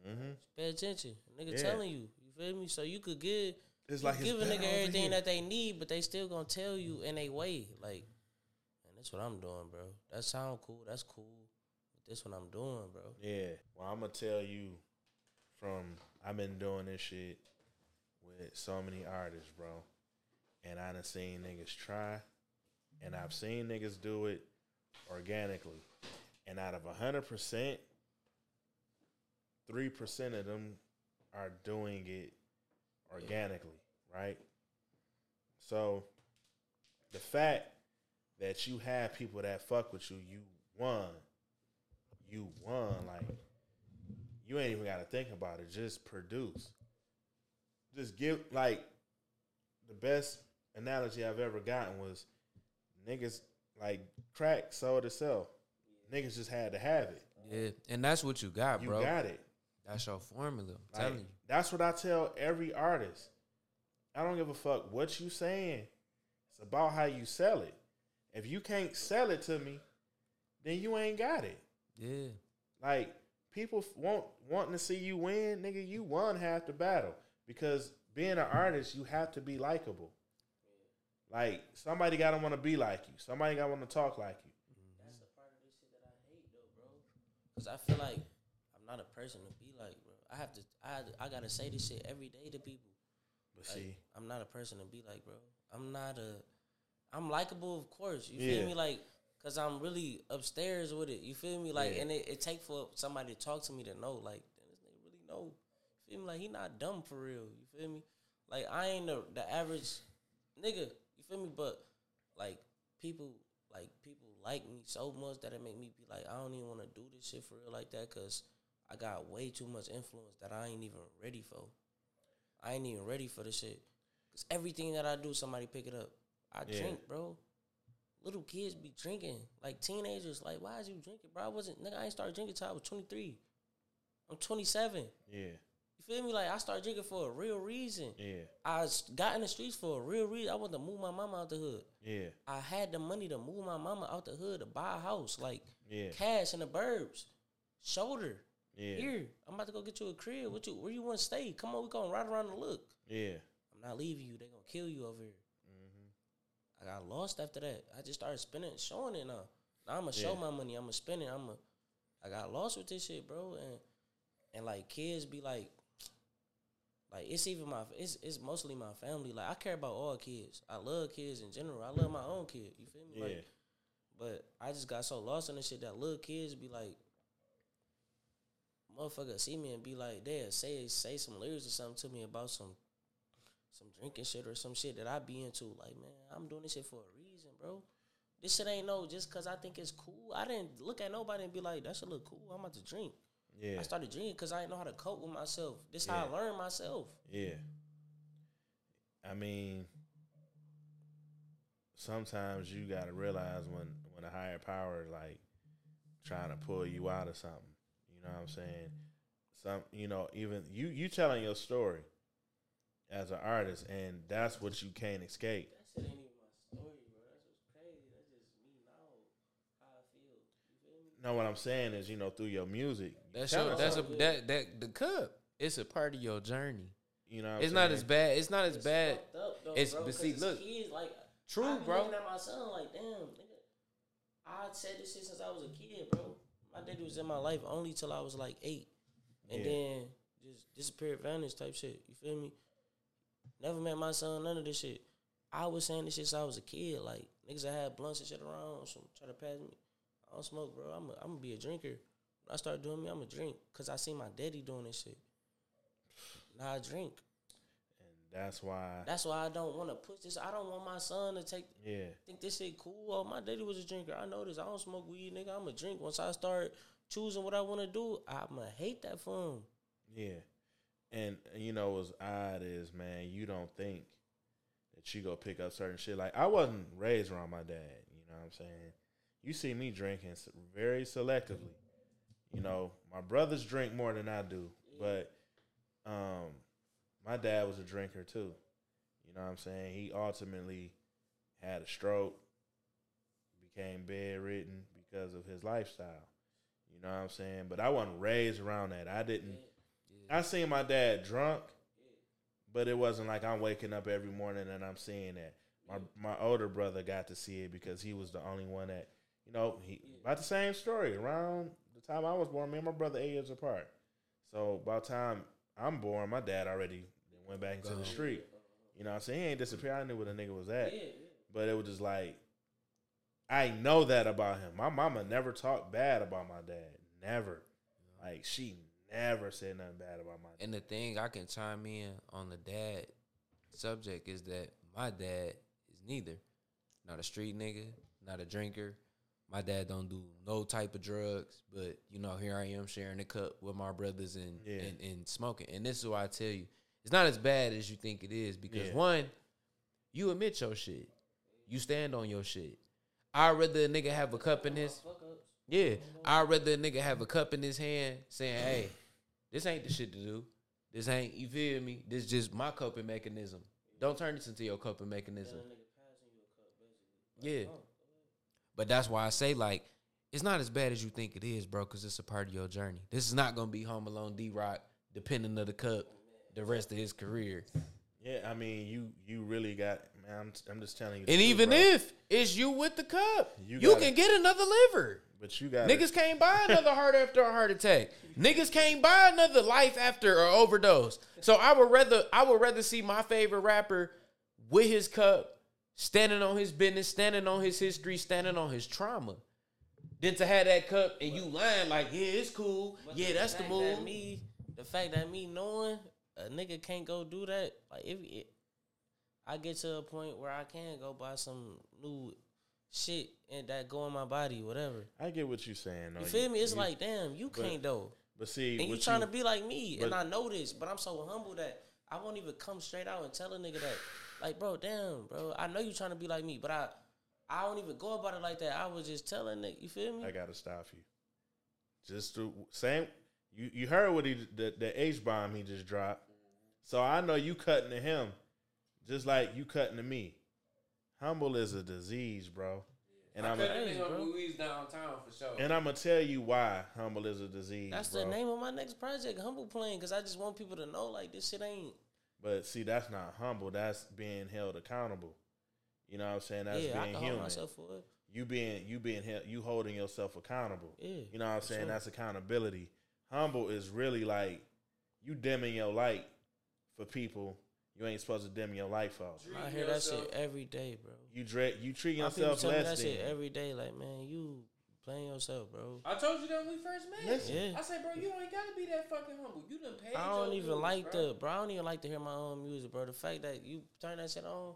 Mm-hmm. Just pay attention. A nigga telling you. You feel me? So you could give, it's like give a nigga everything that they need, but they still gonna tell you in a way. Like, and that's what I'm doing, bro. That sound cool. That's cool. But that's what I'm doing, bro. Yeah. Well, I'm gonna tell you from I've been doing this shit with so many artists, bro. And I done seen niggas try. And I've seen niggas do it organically. And out of 100%, 3% of them are doing it organically, right? So the fact that you have people that fuck with you, you won. You won. Like, you ain't even got to think about it. Just produce. Just give, like, the best analogy I've ever gotten was niggas, like, crack sold itself. Niggas just had to have it. Yeah, and that's what you got, bro. You got it. That's your formula. I'm telling you. That's what I tell every artist. I don't give a fuck what you saying. It's about how you sell it. If you can't sell it to me, then you ain't got it. Yeah. Like, people wanting to see you win, nigga, you won half the battle. Because being an artist, you have to be likable. Like, somebody got to want to be like you. Somebody got to want to talk like you. Cause I feel like I'm not a person to be like, bro. I gotta say this shit every day to people. But like, see, I'm not a person to be like, bro. I'm likable, of course. You feel me, like, cause I'm really upstairs with it. You feel me, like, and it take for somebody to talk to me to know, like, damn, this nigga really know. You feel me, like, he not dumb for real. You feel me, like, I ain't the average nigga. You feel me, but like people like me so much that it make me be like, I don't even want to do this shit for real like that because I got way too much influence that I ain't even ready for. I ain't even ready for this shit. Because everything that I do, somebody pick it up. I drink, bro. Little kids be drinking. Like, teenagers, like, why is you drinking, bro? I ain't started drinking till I was 23. I'm 27. Yeah. You feel me? Like, I started drinking for a real reason. Yeah. I got in the streets for a real reason. I wanted to move my mama out the hood. Yeah. I had the money to move my mama out the hood to buy a house. Like, cash in the burbs. Shoulder. Yeah. Here. I'm about to go get you a crib. Where you want to stay? Come on, we going right around the look. Yeah. I'm not leaving you. They going to kill you over here. Mm-hmm. I got lost after that. I just started spending, showing it now. Now I'm going to show my money. I'm going to spend it. I got lost with this shit, bro. And like, kids be like, it's mostly my family. Like, I care about all kids. I love kids in general. I love my own kid. You feel me? Yeah. Like, but I just got so lost in this shit that little kids be like, motherfucker see me and be like, dad, say some lyrics or something to me about some drinking shit or some shit that I be into. Like, man, I'm doing this shit for a reason, bro. This shit ain't just because I think it's cool. I didn't look at nobody and be like, that shit look cool. I'm about to drink. Yeah. I started drinking because I didn't know how to cope with myself. This how I learned myself. Yeah. I mean, sometimes you got to realize when a higher power is, like, trying to pull you out of something. You know what I'm saying? You know, even you telling your story as an artist, and that's what you can't escape. That shit ain't even my story, bro. That's what's crazy. That's just me now, how I feel. You feel me? No, what I'm saying is, you know, through your music. The cup. It's a part of your journey. You know, what I'm saying? Not as bad. It's not as bad. Up, though, it's bro, but see, it's look, kids, like, true, I be bro. Looking at my son, like, damn, nigga, I said this shit since I was a kid, bro. My daddy was in my life only till I was like 8, and then just disappeared, vanished type shit. You feel me? Never met my son. None of this shit. I was saying this shit since I was a kid. Like, niggas that had blunts and shit around, so try to pass me. I don't smoke, bro. I'm gonna be a drinker. When I start doing me, I'm gonna drink because I see my daddy doing this shit. Now I drink, and that's why I don't want to push this. I don't want my son to think this shit cool. Oh, my daddy was a drinker. I know this. I don't smoke weed, nigga. I'm a drink. Once I start choosing what I want to do, I'm gonna hate that for him. Yeah, and you know what's odd is, man, you don't think that you gonna pick up certain shit. Like, I wasn't raised around my dad. You know what I'm saying? You see me drinking very selectively. You know, my brothers drink more than I do, but my dad was a drinker too. You You know what I'm saying? He ultimately had a stroke, became bedridden because of his lifestyle. You know what I'm saying? But I wasn't raised around that. I didn't. I seen my dad drunk, but it wasn't like I'm waking up every morning and I'm seeing that. My older brother got to see it because he was the only one that, you know, he about the same story. Around the time I was born, me and my brother 8 years apart. So by the time I'm born, my dad already went back into the street. You know what I'm saying? He ain't disappear. I knew where the nigga was at. But it was just like, I know that about him. My mama never talked bad about my dad. Never. Like, she never said nothing bad about my dad. And the thing I can chime in on the dad subject is that my dad is neither. Not a street nigga, not a drinker. My dad don't do no type of drugs. But, you know, here I am sharing a cup with my brothers and smoking. And this is why I tell you, it's not as bad as you think it is because, one, you admit your shit. You stand on your shit. I'd rather a nigga have a cup in his... Yeah. I'd rather a nigga have a cup in his hand saying, hey, this ain't the shit to do. This ain't... You feel me? This just my coping mechanism. Don't turn this into your coping mechanism. Yeah. But that's why I say, like, it's not as bad as you think it is, bro, because it's a part of your journey. This is not going to be Home Alone D-Rock depending on the cup the rest of his career. Yeah, I mean, you really got... Man, I'm just telling you. And even if it's you with the cup, you can get another liver. But you got niggas can't buy another heart after a heart attack. Niggas can't buy another life after an overdose. So I would rather see my favorite rapper with his cup, standing on his business, standing on his history, standing on his trauma, than to have that cup and you lying like, yeah, it's cool. Yeah, that's the move. The fact that me knowing a nigga can't go do that, like if I get to a point where I can go buy some new shit and that go in my body, whatever. I get what you're saying, though. You feel me? It's like, damn, you can't, though. But see, and you trying to be like me, and I know this, but I'm so humble that I won't even come straight out and tell a nigga that. Like, bro, damn, bro, I know you trying to be like me, but I don't even go about it like that. I was just telling nigga, you feel me? I got to stop you. Just the same, you heard what the H-bomb he just dropped, so I know you cutting to him. Just like you cutting to me. Humble is a disease, bro. And I'm downtown for sure. And I'm going to tell you why humble is a disease, that's bro. The name of my next project, Humble Plane, because I just want people to know, like, this shit ain't. But, see, that's not humble. That's being held accountable. You know what I'm saying? That's being human. Hold myself for it. You holding yourself accountable. Yeah, you know what I'm saying? Sure. That's accountability. Humble is really, like, you dimming your light for people you ain't supposed to dim your light off. I hear that shit every day, bro. You treat yourself less than. That shit every day, like, man, you playing yourself, bro. I told you that when we first met. I said, bro, you ain't gotta be that fucking humble. You done paid. I don't even like the, bro. I don't even like to hear my own music, bro. The fact that you turn that shit on,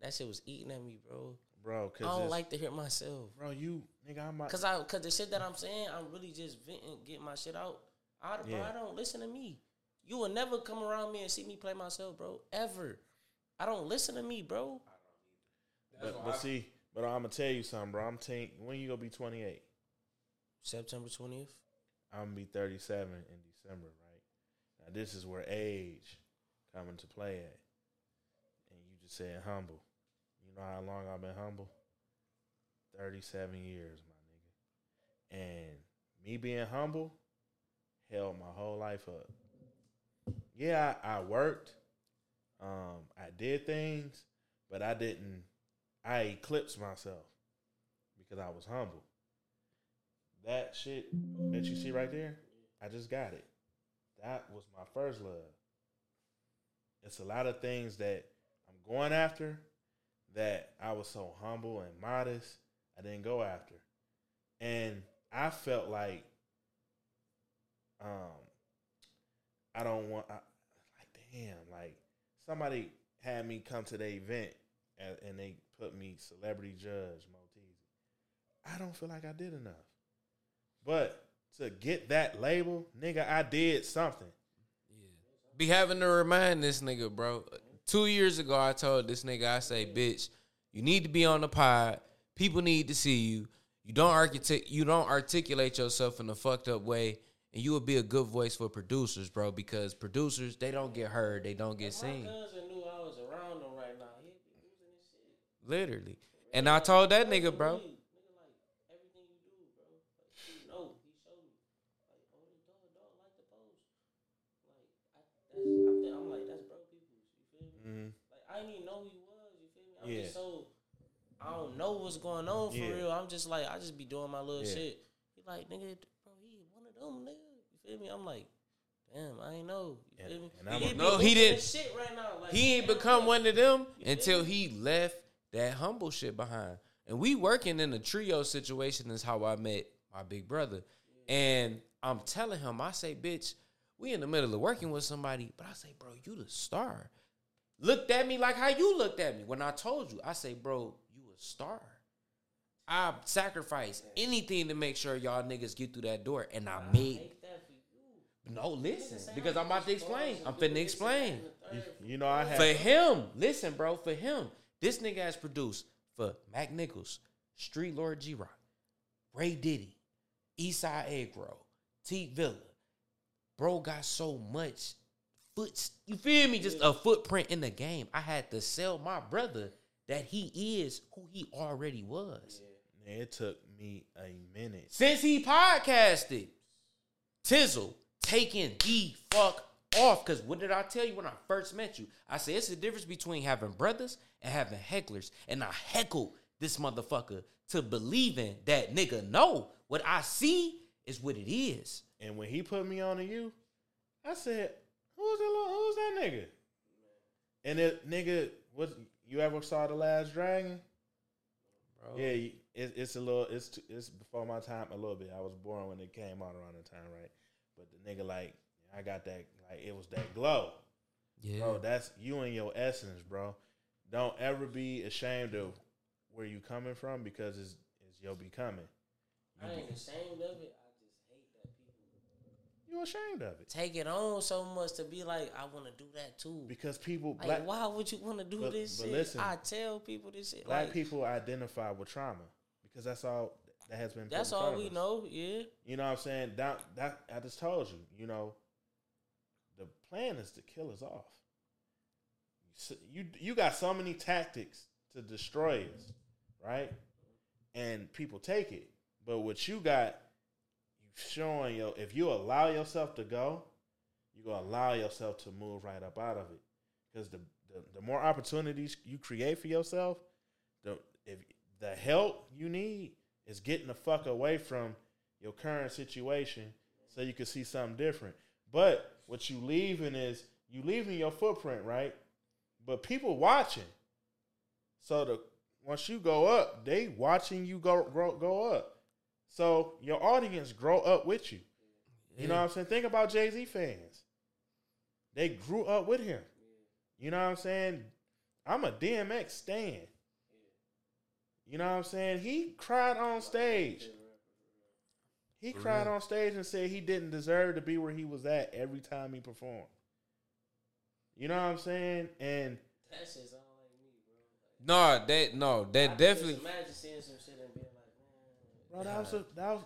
that shit was eating at me, bro. Bro, cause I don't like to hear myself, bro. You nigga, I'm about cause the shit that I'm saying, I'm really just venting, getting my shit out. Bro, I don't listen to me. You will never come around me and see me play myself, bro. Ever. I don't listen to me, bro. But I'm going to tell you something, bro. When you going to be 28? September 20th. I'm going to be 37 in December, right? Now, this is where age come into play at. And you just said humble. You know how long I've been humble? 37 years, my nigga. And me being humble held my whole life up. Yeah, I worked. I did things, but I eclipsed myself because I was humble. That shit that you see right there, I just got it. That was my first love. It's a lot of things that I'm going after that I was so humble and modest, I didn't go after. And I felt like, somebody had me come to the event and they put me celebrity judge, Motizzy. I don't feel like I did enough. But to get that label, nigga, I did something. Yeah. Be having to remind this nigga, bro. 2 years ago, I told this nigga, I say, bitch, you need to be on the pod. People need to see you. You don't articulate yourself in a fucked up way. And you would be a good voice for producers, bro, because producers, they don't get heard. They don't get seen. My cousin knew I was around them Literally. And I told that nigga, bro. I'm like, that's broke people, you feel me? Mm-hmm. Like, I didn't even know who he was, you feel me? I'm just so, I don't know what's going on for real. I'm just like, I just be doing my little shit. He like, nigga, bro, he one of them, nigga. You feel me? I'm like, damn, I ain't know. You feel me? And he no, he didn't. Shit right now. Like, he ain't become one of them until he left that humble shit behind. And we working in a trio situation is how I met my big brother. Yeah. And I'm telling him, I say, bitch, we in the middle of working with somebody, but I say, bro, you the star. Looked at me like how you looked at me when I told you. I say, bro, you a star. I sacrifice anything to make sure y'all niggas get through that door, and I made. No, listen, because I'm about to explain. I'm finna explain. You know I have for him. Listen, bro, for him, this nigga has produced for Mac Nichols, Street Lord G-Rock, Ray Diddy, Eastside Egg Roll, T Villa. Bro got so much foot, you feel me? Just a footprint in the game. I had to sell my brother that he is who he already was. Yeah. It took me a minute. Since he podcasted, Tizzle taking the fuck off. Because what did I tell you when I first met you? I said, it's the difference between having brothers and having hecklers. And I heckled this motherfucker to believing that nigga know what I see is what it is. And when he put me on to you, I said, who's that nigga? And that nigga, what you ever saw The Last Dragon? Bro. Yeah, it's a little, it's before my time a little bit. I was born when it came out around the time, right? But the nigga, like, I got that, like, it was that glow. Yeah. Bro, that's you and your essence, bro. Don't ever be ashamed of where you coming from because it's your becoming. I ain't ashamed of it. You ashamed of it. Take it on so much to be like, I want to do that too. Because people, like, black, why would you want to do this shit? Listen, I tell people this shit. Black like, people identify with trauma because that's all that has been. That's all we know. Yeah. You know what I'm saying? That I just told you. You know, the plan is to kill us off. So you got so many tactics to destroy us, right? And people take it, but what you got. Showing yo, if you allow yourself to go, you're gonna allow yourself to move right up out of it. Because the more opportunities you create for yourself, the help you need is getting the fuck away from your current situation so you can see something different. But what you leaving is you leaving your footprint, right? But people watching. So once you go up, they watching you go up. So your audience grow up with you. You know what I'm saying? Think about Jay-Z fans. They grew up with him. You know what I'm saying? I'm a DMX stan. You know what I'm saying? He cried on stage. He cried on stage and said he didn't deserve to be where he was at every time he performed. You know what I'm saying? And that's just all like me, bro. No, that definitely. Imagine seeing some shit and being. Bro,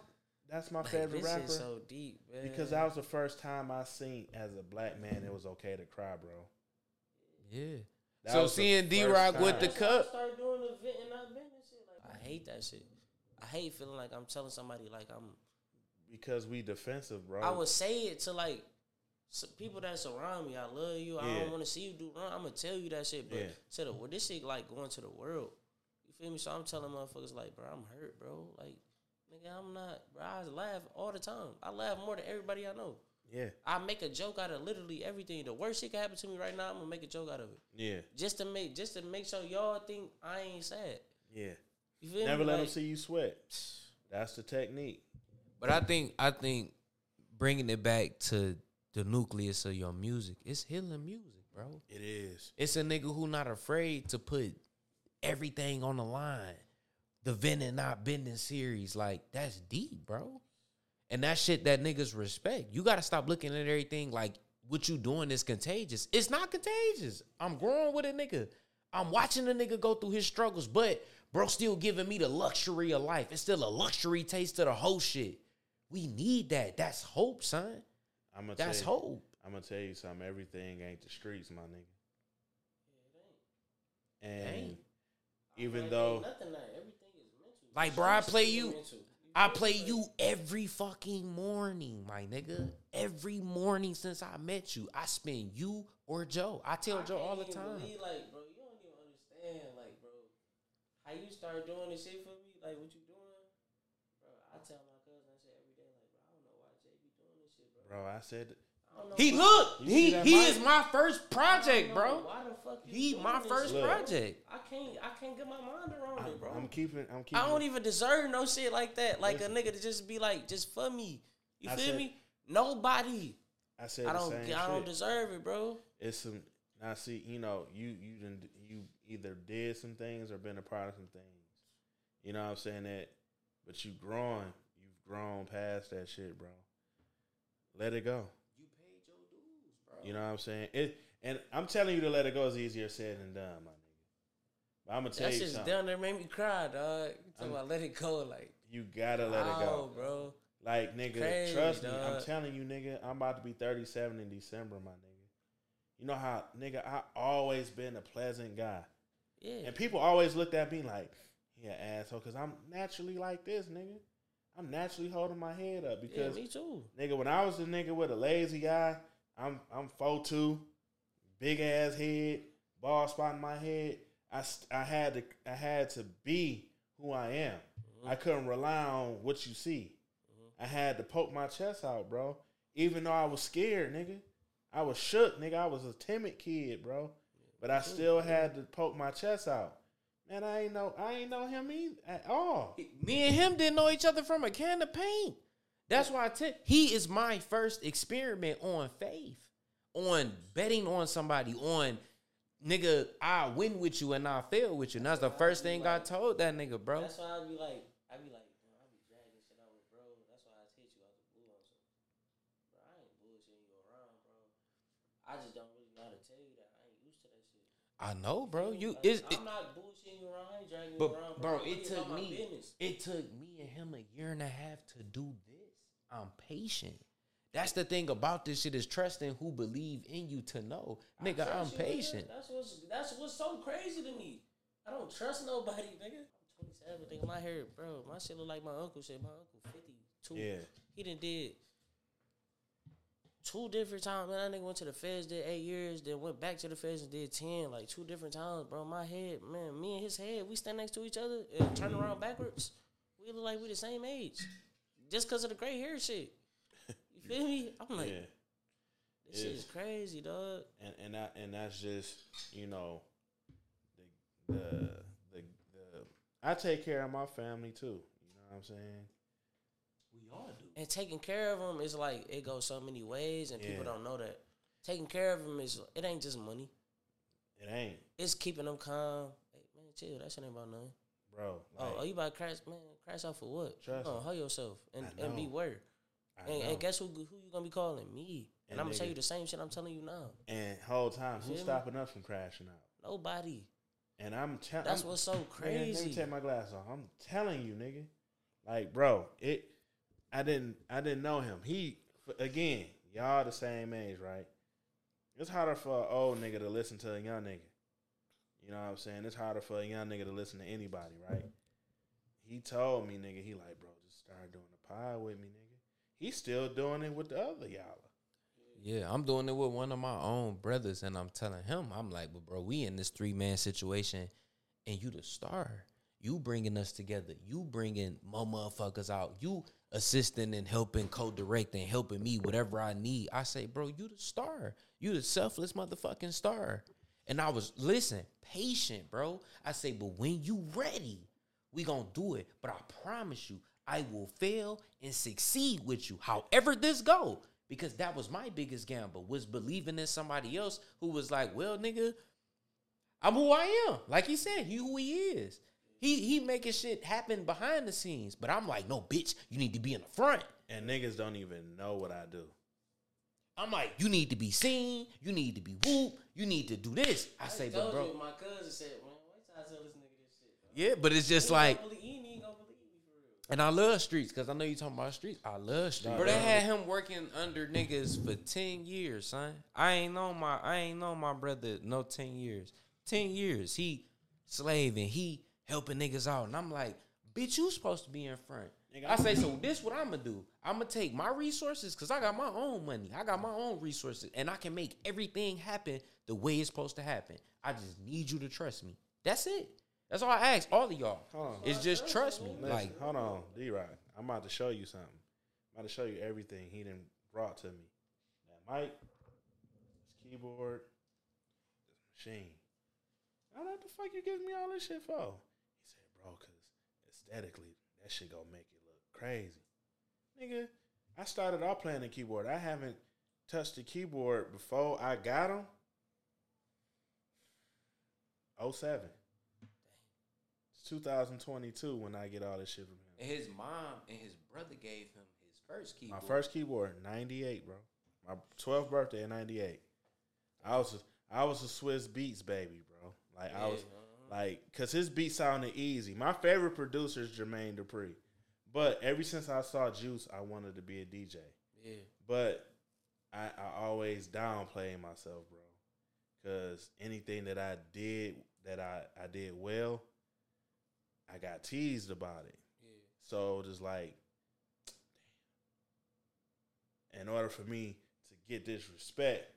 that's my favorite rapper. This is so deep, man. Because that was the first time I seen as a black man it was okay to cry, bro. Yeah. So seeing D-Rock with the cup. I started doing the vent and I've been and shit. Like, I hate that shit. I hate feeling like I'm telling somebody like I'm. Because we defensive, bro. I would say it to like people that surround me. I love you. I don't want to see you do wrong. I'm gonna tell you that shit, but this shit like going to the world. You feel me? So I'm telling motherfuckers like, bro, I'm hurt, bro. Like. Nigga, I'm not, bro, I laugh all the time. I laugh more than everybody I know. Yeah. I make a joke out of literally everything. The worst shit can happen to me right now, I'm gonna make a joke out of it. Yeah. Just to make sure y'all think I ain't sad. Yeah. You feel Never me? Let them see you sweat. That's the technique. But I think bringing it back to the nucleus of your music, it's healing music, bro. It is. It's a nigga who not afraid to put everything on the line. The Vending Not Bending series, like, that's deep, bro. And that shit that niggas respect. You got to stop looking at everything like what you doing is contagious. It's not contagious. I'm growing with a nigga. I'm watching a nigga go through his struggles, but bro still giving me the luxury of life. It's still a luxury taste to the whole shit. We need that. That's hope, son. That's hope. I'm going to tell you something. Everything ain't the streets, my nigga. And Even though, like, bro, I play you. I play you every fucking morning, my nigga. Every morning since I met you, I spend you or Joe. I tell Joe all the time. Like, bro, you don't even understand, like, bro, how you start doing this shit for me, like, what you doing, bro? I tell my cousin that shit every day, like, bro, I don't know why Jay be doing this shit, bro. Bro, I said, He is my first project, bro. Why the fuck you he my this? First look, project. I can't get my mind around it, bro. I'm keeping. I don't even deserve no shit like that. Like listen, a nigga to just be like, just for me. You I feel said, me? Nobody. I said I don't deserve it, bro. It's some. I see. You know, you either did some things or been a part of some things. You know what I'm saying that, but you've grown past that shit, bro. Let it go. You know what I'm saying? And I'm telling you to let it go is easier said than done, my nigga. But I'm going to tell you something. That shit's down there made me cry, dog. Talking about let it go, like. You got to let it go. Bro. Like, nigga, crazy, trust dog. Me. I'm telling you, nigga, I'm about to be 37 in December, my nigga. You know how, nigga, I always been a pleasant guy. Yeah. And people always looked at me like, he an asshole, because I'm naturally like this, nigga. I'm naturally holding my head up because, yeah, me too. Nigga, when I was a nigga with a lazy eye, I'm 4'2", big ass head, bald spot in my head. I had to be who I am. Mm-hmm. I couldn't rely on what you see. Mm-hmm. I had to poke my chest out, bro. Even though I was scared, nigga, I was shook, nigga. I was a timid kid, bro. But I still had to poke my chest out. Man, I ain't know him either, at all. Me and him didn't know each other from a can of paint. That's why he is my first experiment on faith, on betting on somebody, on nigga, I win with you and I fail with you. And that's the first thing like, I told that nigga, bro. That's why I be like, bro, I be dragging shit out with bro. That's why I hit you out the blue. Bro, I ain't bullshitting you around, bro. I just don't really know how to tell you that. I ain't used to that shit. I know, bro. I'm not bullshitting you around. I ain't dragging you around, bro. It took me and him a year and a half to do this. I'm patient. That's the thing about this shit is trusting who believe in you to know. Nigga, I'm patient. That's what's so crazy to me. I don't trust nobody, nigga. I'm 27, nigga. My hair, bro, my shit look like my uncle shit. My uncle 52. Yeah. He done did 2 different times. Man, that nigga went to the feds, did 8 years, then went back to the feds and did 10. Like 2 different times, bro. My head, man, me and his head, we stand next to each other and turn around backwards. We look like we the same age. Just because of the gray hair shit. You feel me? I'm like, yeah. This shit is crazy, dog. And that's just, you know, I take care of my family, too. You know what I'm saying? We all do. And taking care of them is like, it goes so many ways, and people don't know that. Taking care of them is, it ain't just money. It ain't. It's keeping them calm. Hey, man, chill. That shit ain't about nothing. Bro, like, oh, you about to crash, man? Crash out for what? Trust me. Hold yourself and be word. And guess who you gonna be calling? Me. And I'm gonna tell you the same shit I'm telling you now. And whole time, who's stopping us from crashing out? Nobody. And I'm telling. That's what's so crazy. Man, let me take my glass off. I'm telling you, nigga. Like, bro, I didn't know him. He again, y'all the same age, right? It's harder for an old nigga to listen to a young nigga. You know what I'm saying? It's harder for a young nigga to listen to anybody, right? He told me, nigga, he like, bro, just start doing the pod with me, nigga. He's still doing it with the other y'all. Yeah, I'm doing it with one of my own brothers, and I'm telling him, I'm like, but bro, we in this 3-man situation, and you the star. You bringing us together. You bringing my motherfuckers out. You assisting and helping, co-directing, helping me, whatever I need. I say, bro, you the star. You the selfless motherfucking star. And I was, patient, bro. I say, but when you ready, we gonna do it. But I promise you, I will fail and succeed with you. However this go. Because that was my biggest gamble, was believing in somebody else who was like, well, nigga, I'm who I am. Like he said, he who he is. He making shit happen behind the scenes. But I'm like, no, bitch, you need to be in the front. And niggas don't even know what I do. I'm like, you need to be seen. You need to be whooped. You need to do this. I say, but bro. My cousin said, man, wait till I tell this nigga this shit, bro. Yeah, but it's just like. He ain't gonna believe me for real. And I love streets, because I know you talking about streets. I love streets. Bro, they had him working under niggas for 10 years, son. I ain't known my brother no 10 years. 10 years. He slaving. He helping niggas out. And I'm like, bitch, you supposed to be in front. Nigga, I say, so this what I'm going to do. I'm going to take my resources because I got my own money. I got my own resources. And I can make everything happen the way it's supposed to happen. I just need you to trust me. That's it. That's all I ask all of y'all. It's just trust me. Listen, like, hold on, D-Rock. I'm about to show you something. I'm about to show you everything he done brought to me. That mic, this keyboard, this machine. Now, what the fuck you giving me all this shit for? He said, bro, because aesthetically, that shit gonna make it look crazy. Nigga, I started off playing the keyboard. I haven't touched the keyboard before I got him. 07. It's 2022 when I get all this shit from him. And his mom and his brother gave him his first keyboard. My first keyboard, 98, bro. My 12th birthday in 98. I was a Swiss Beats baby, bro. Like, yeah, I was... Like, because his beat sounded easy. My favorite producer is Jermaine Dupri. But ever since I saw Juice, I wanted to be a DJ. Yeah. But I always downplayed myself, bro. Because anything that I did, that I did well, I got teased about it. Yeah. So, just like, damn. In order for me to get this respect,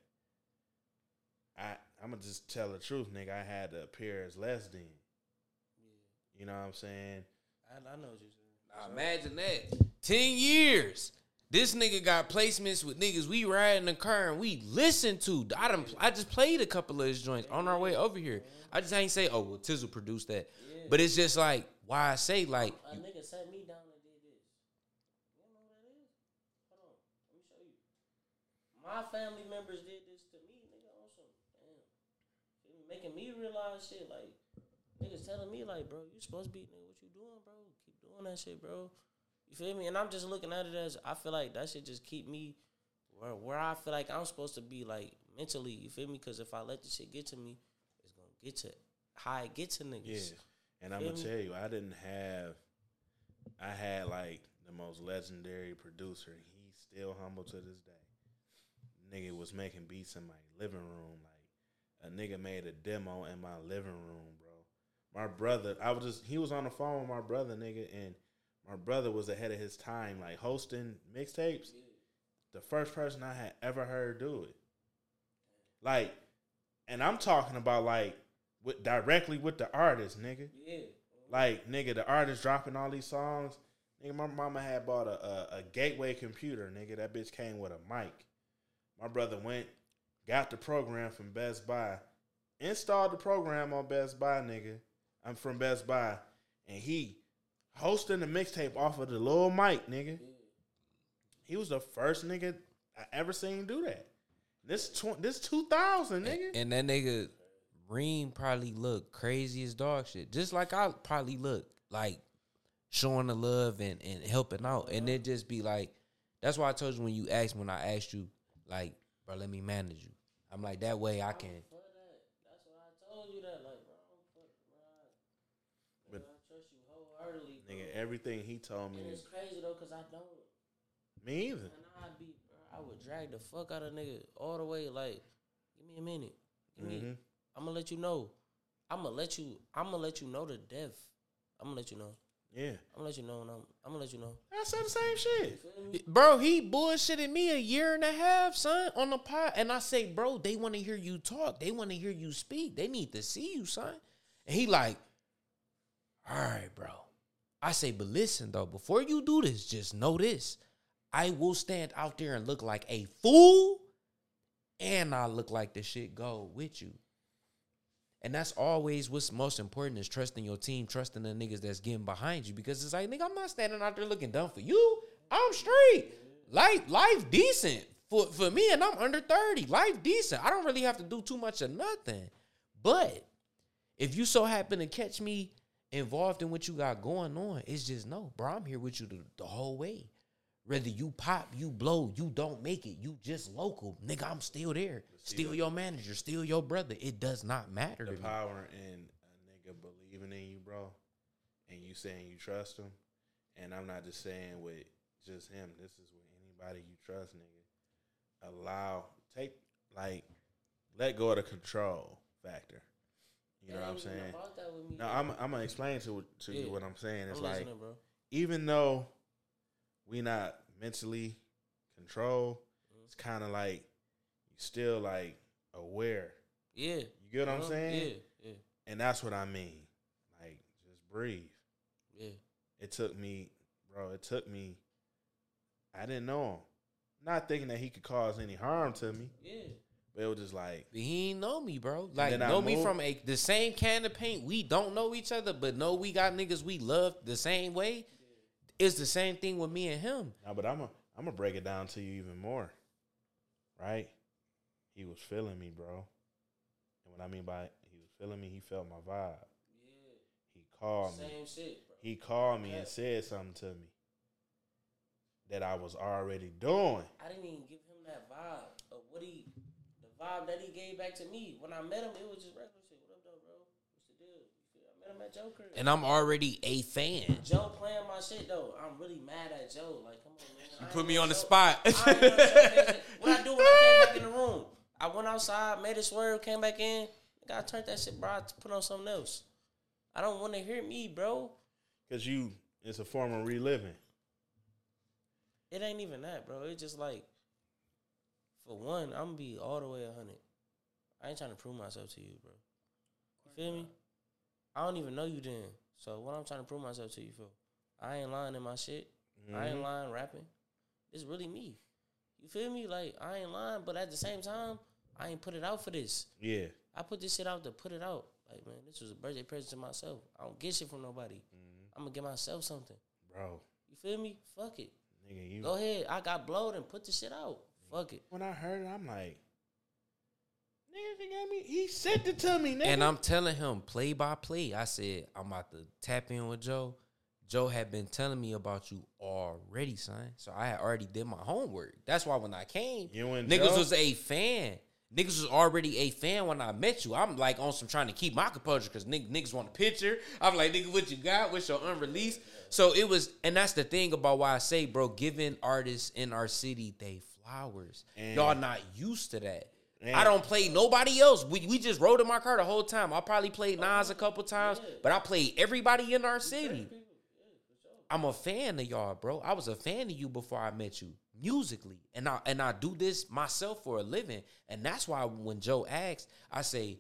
I'm going to just tell the truth, nigga. I had to appear as less than. Yeah. You know what I'm saying? I know what you're saying. Now, imagine that. 10 years. This nigga got placements with niggas we ride in the car and we listen to. I just played a couple of his joints on our way over here. I just ain't say, oh, well, Tizzle produced that. Yeah. But it's just like, why I say, like. A nigga sat me down and did this. You know what that is? Hold on. Let me show you. My family members did this. Making me realize shit, like, niggas telling me, like, bro, you supposed to be, nigga, what you doing, bro? Keep doing that shit, bro. You feel me? And I'm just looking at it as, I feel like that shit just keep me where I feel like I'm supposed to be, like, mentally, you feel me? Because if I let this shit get to me, it's going to get to how it get to niggas. Yeah, and I'm going to tell you, I had, like, the most legendary producer. He's still humble to this day. Nigga was making beats in my living room, like. A nigga made a demo in my living room, bro. My brother, he was on the phone with my brother, nigga, and my brother was ahead of his time, like, hosting mixtapes. Yeah. The first person I had ever heard do it. Like, and I'm talking about, like, directly with the artist, nigga. Yeah. Like, nigga, the artist dropping all these songs. Nigga, my mama had bought a gateway computer, nigga. That bitch came with a mic. My brother went. Got the program from Best Buy. Installed the program on Best Buy, nigga. I'm from Best Buy. And he hosting the mixtape off of the little mic, nigga. He was the first nigga I ever seen do that. This 2000, nigga. And that nigga, Reem, probably looked crazy as dog shit. Just like I probably look, like, showing the love and helping out. And it just be like, that's why I told you when I asked you, like, bro, let me manage you. I'm like, that way I can. That's why I told you that. Like, bro, I trust you wholeheartedly. Nigga, everything he told me. And it's crazy, though, because I don't. Me either. And I would drag the fuck out of nigga all the way. Like, give me a minute. I'm going to let you know. I'm going to let you know to death. I'm going to let you know. Yeah. I'm going to let you know. I'm going to let you know. I said the same shit. Bro, he bullshitted me a year and a half, son, on the pod. And I say, bro, they want to hear you talk. They want to hear you speak. They need to see you, son. And he like, all right, bro. I say, but listen, though, before you do this, just know this. I will stand out there and look like a fool, and I look like the shit go with you. And that's always what's most important is trusting your team, trusting the niggas that's getting behind you. Because it's like, nigga, I'm not standing out there looking dumb for you. I'm straight. Life decent for me, and I'm under 30. Life decent. I don't really have to do too much of nothing. But if you so happen to catch me involved in what you got going on, it's just no, bro, I'm here with you the whole way. Whether you pop, you blow, you don't make it, you just local. Nigga, I'm still there. Still your manager, still your brother. It does not matter to me. The power in a nigga believing in you, bro, and you saying you trust him. And I'm not just saying with just him. This is with anybody you trust, nigga. Let go of the control factor. You know what I'm saying? No, I'm gonna explain to you what I'm saying. It's like, bro, even though we not mentally controlled, it's kind of like you still like aware. Yeah, you get what I'm saying? Yeah, yeah. And that's what I mean. Like, just breathe. Yeah. It took me, bro. It took me. I didn't know him. Not thinking that he could cause any harm to me. Yeah. But it was just like, he ain't know me, bro. Like, know me from the same can of paint. We don't know each other, but know we got niggas we love the same way. Yeah. It's the same thing with me and him. Nah, but I'm gonna break it down to you even more. Right? He was feeling me, bro. And what I mean by he was feeling me, he felt my vibe. Yeah. He called me. Same shit, bro. He called me and said something to me that I was already doing. I didn't even give him that vibe of the vibe that he gave back to me. When I met him, it was just regular shit. What up, though, bro? What's the deal? I met him at Joe crib. And I'm already a fan. Joe playing my shit, though. I'm really mad at Joe. Like, come on, man. You put me on the spot. What I do when I came back in the room? I went outside, made a swerve, came back in. I turned that shit, bro. I put on something else. I don't want to hear me, bro. Because it's a form of reliving. It ain't even that, bro. It's just like, for one, I'm going to be all the way 100. I ain't trying to prove myself to you, bro. You feel me? I don't even know you then. So what I'm trying to prove myself to you for? I ain't lying in my shit. Mm-hmm. I ain't lying rapping. It's really me. You feel me? Like, I ain't lying, but at the same time, I ain't put it out for this. Yeah. I put this shit out to put it out. Like, man, this was a birthday present to myself. I don't get shit from nobody. Mm-hmm. I'm going to get myself something. Bro. You feel me? Fuck it. Nigga, go ahead. I got blowed and put the shit out. Fuck it. When I heard it, I'm like, nigga, he sent it to me, nigga. And I'm telling him play by play. I said, I'm about to tap in with Joe. Joe had been telling me about you already, son. So I had already did my homework. That's why when I came, niggas was a fan. Niggas was already a fan when I met you. I'm like on some trying to keep my composure because niggas want a picture. I'm like, nigga, what you got? What's your unreleased? So it was, and that's the thing about why I say, bro, giving artists in our city they flowers. And y'all not used to that. I don't play nobody else. We just rode in my car the whole time. I probably played Nas a couple times, but I played everybody in our city. I'm a fan of y'all, bro. I was a fan of you before I met you. Musically, and I do this myself for a living, and that's why when Joe asks, I say,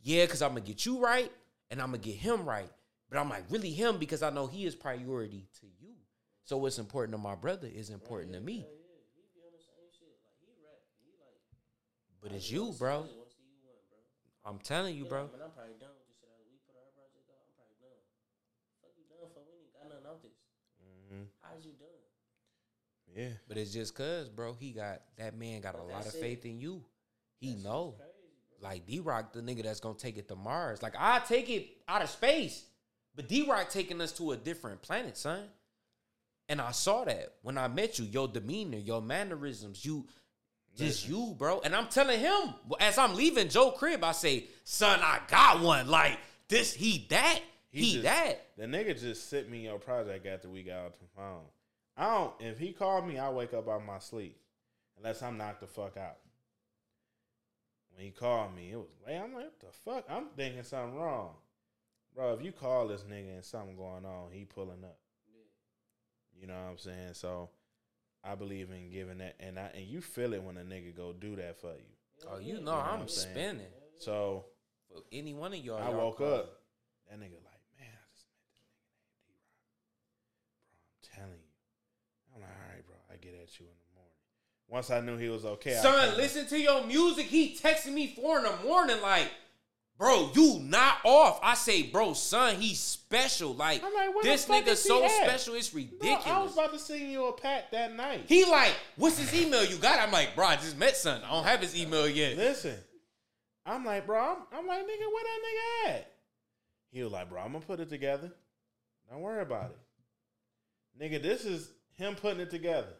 yeah, because I'm going to get you right, and I'm going to get him right, but I'm like, really him, because I know he is priority to you, so what's important to my brother is important to me. But it's you, bro. I'm telling you, bro. I'm probably done with this shit. We put our project out, I'm probably done. What you done for? We ain't got nothing out this. How's you done? Yeah. But it's just cause, bro, that man got a lot of faith in you. He know. Crazy, like D-Rock, the nigga that's gonna take it to Mars. Like, I take it out of space. But D-Rock taking us to a different planet, son. And I saw that when I met you, your demeanor, your mannerisms, you, bro. And I'm telling him, as I'm leaving Joe crib, I say, son, I got one. Like, this, he that. The nigga just sent me your project after we got off the phone. If he called me, I wake up out of my sleep. Unless I'm knocked the fuck out. When he called me, it was late. I'm like, what the fuck? I'm thinking something wrong. Bro, if you call this nigga and something going on, he pulling up. Yeah. You know what I'm saying? So, I believe in giving that. And you feel it when a nigga go do that for you. Oh, you know I'm spinning. So, for any one of y'all. I woke up. That nigga like, man, I just met this nigga named D-Rock. Bro, I'm telling you. I'm like, all right, bro, I get at you in the morning. Once I knew he was okay. Son, listen to your music. He texted me 4 a.m, like, bro, you not off. I say, bro, son, he's special. Like, this nigga's so special, it's ridiculous. Bro, I was about to send you a pack that night. He like, what's his email you got? I'm like, bro, I just met son. I don't have his email yet. Listen, I'm like, bro, I'm like, nigga, where that nigga at? He was like, bro, I'm going to put it together. Don't worry about it. Nigga, this is him putting it together.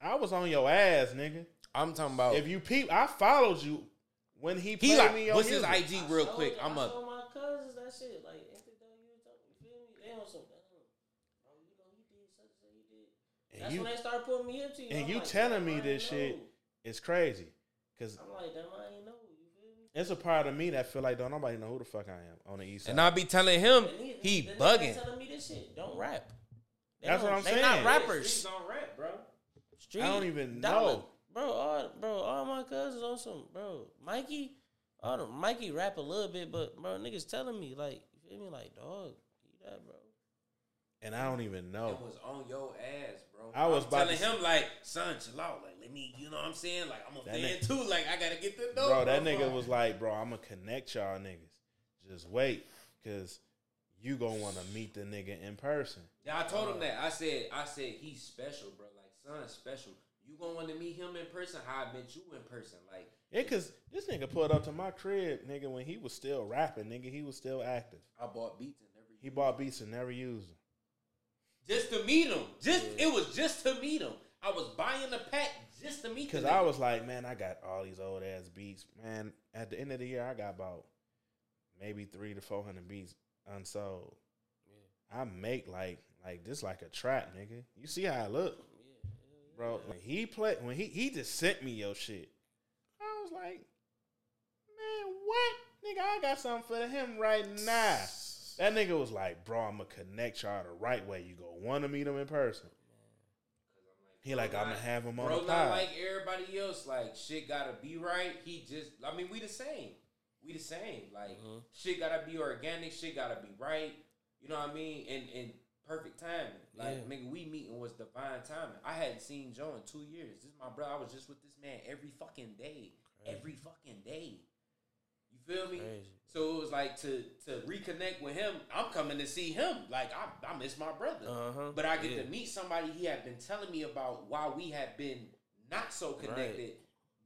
I was on your ass, nigga. I'm talking about if you peep. I followed you when he played like, me. What's his IG real quick? I'm up. Show my cousins that shit. Like every time you were talking, you feel me? They on something. Oh, you know he did such and he did. That's when they started putting me up to you. And you telling me this shit is crazy. Cause I'm like, damn, I ain't know. You feel me? It's a part of me that feel like don't nobody know who the fuck I am on the east side. And I be telling him he bugging. Telling me this shit. Don't rap. That's what I'm saying. They not rappers. Streets don't rap, bro. Street, I don't even know. All my cousins on some, bro. Mikey, Mikey rap a little bit, but bro, niggas telling me like, you feel me, like dog, eat that, bro. And I don't even know. It was on your ass, bro. I was telling him like, son, chill out, like let me, you know what I'm saying, like I'm a fan too, like I gotta get the dope. Bro, that nigga was like, bro, I'm gonna connect y'all niggas. Just wait, cause you gonna wanna meet the nigga in person. Yeah, I told him that. I said he's special, bro. Like son's special. You gonna want to meet him in person? How I met you in person, like yeah, cause this nigga pulled up to my crib, nigga, when he was still rapping, nigga, he was still active. He bought beats and never used them. Just to meet him, It was just to meet him. I was buying the pack just to meet him. Cause I was like, man, I got all these old ass beats, man. At the end of the year, I got about maybe 300 to 400 beats unsold. Yeah. I make like this like a trap, nigga. You see how I look. Bro, when he played, when he just sent me your shit, I was like, man, what? Nigga, I got something for him right now. That nigga was like, bro, I'm going to connect y'all the right way. You going to want to meet him in person. He like, I'm going to have him on the pod. Bro, not like everybody else. Like, shit got to be right. We the same. We the same. Like, Shit got to be organic. Shit got to be right. You know what I mean? And perfect timing. Like, nigga, we meeting was divine timing. I hadn't seen Joe in 2 years. This is my brother. I was just with this man every fucking day. Crazy. Every fucking day. You feel me? Crazy. So it was like to reconnect with him, I'm coming to see him. Like, I miss my brother. Uh-huh. But I get to meet somebody he had been telling me about why we had been not so connected,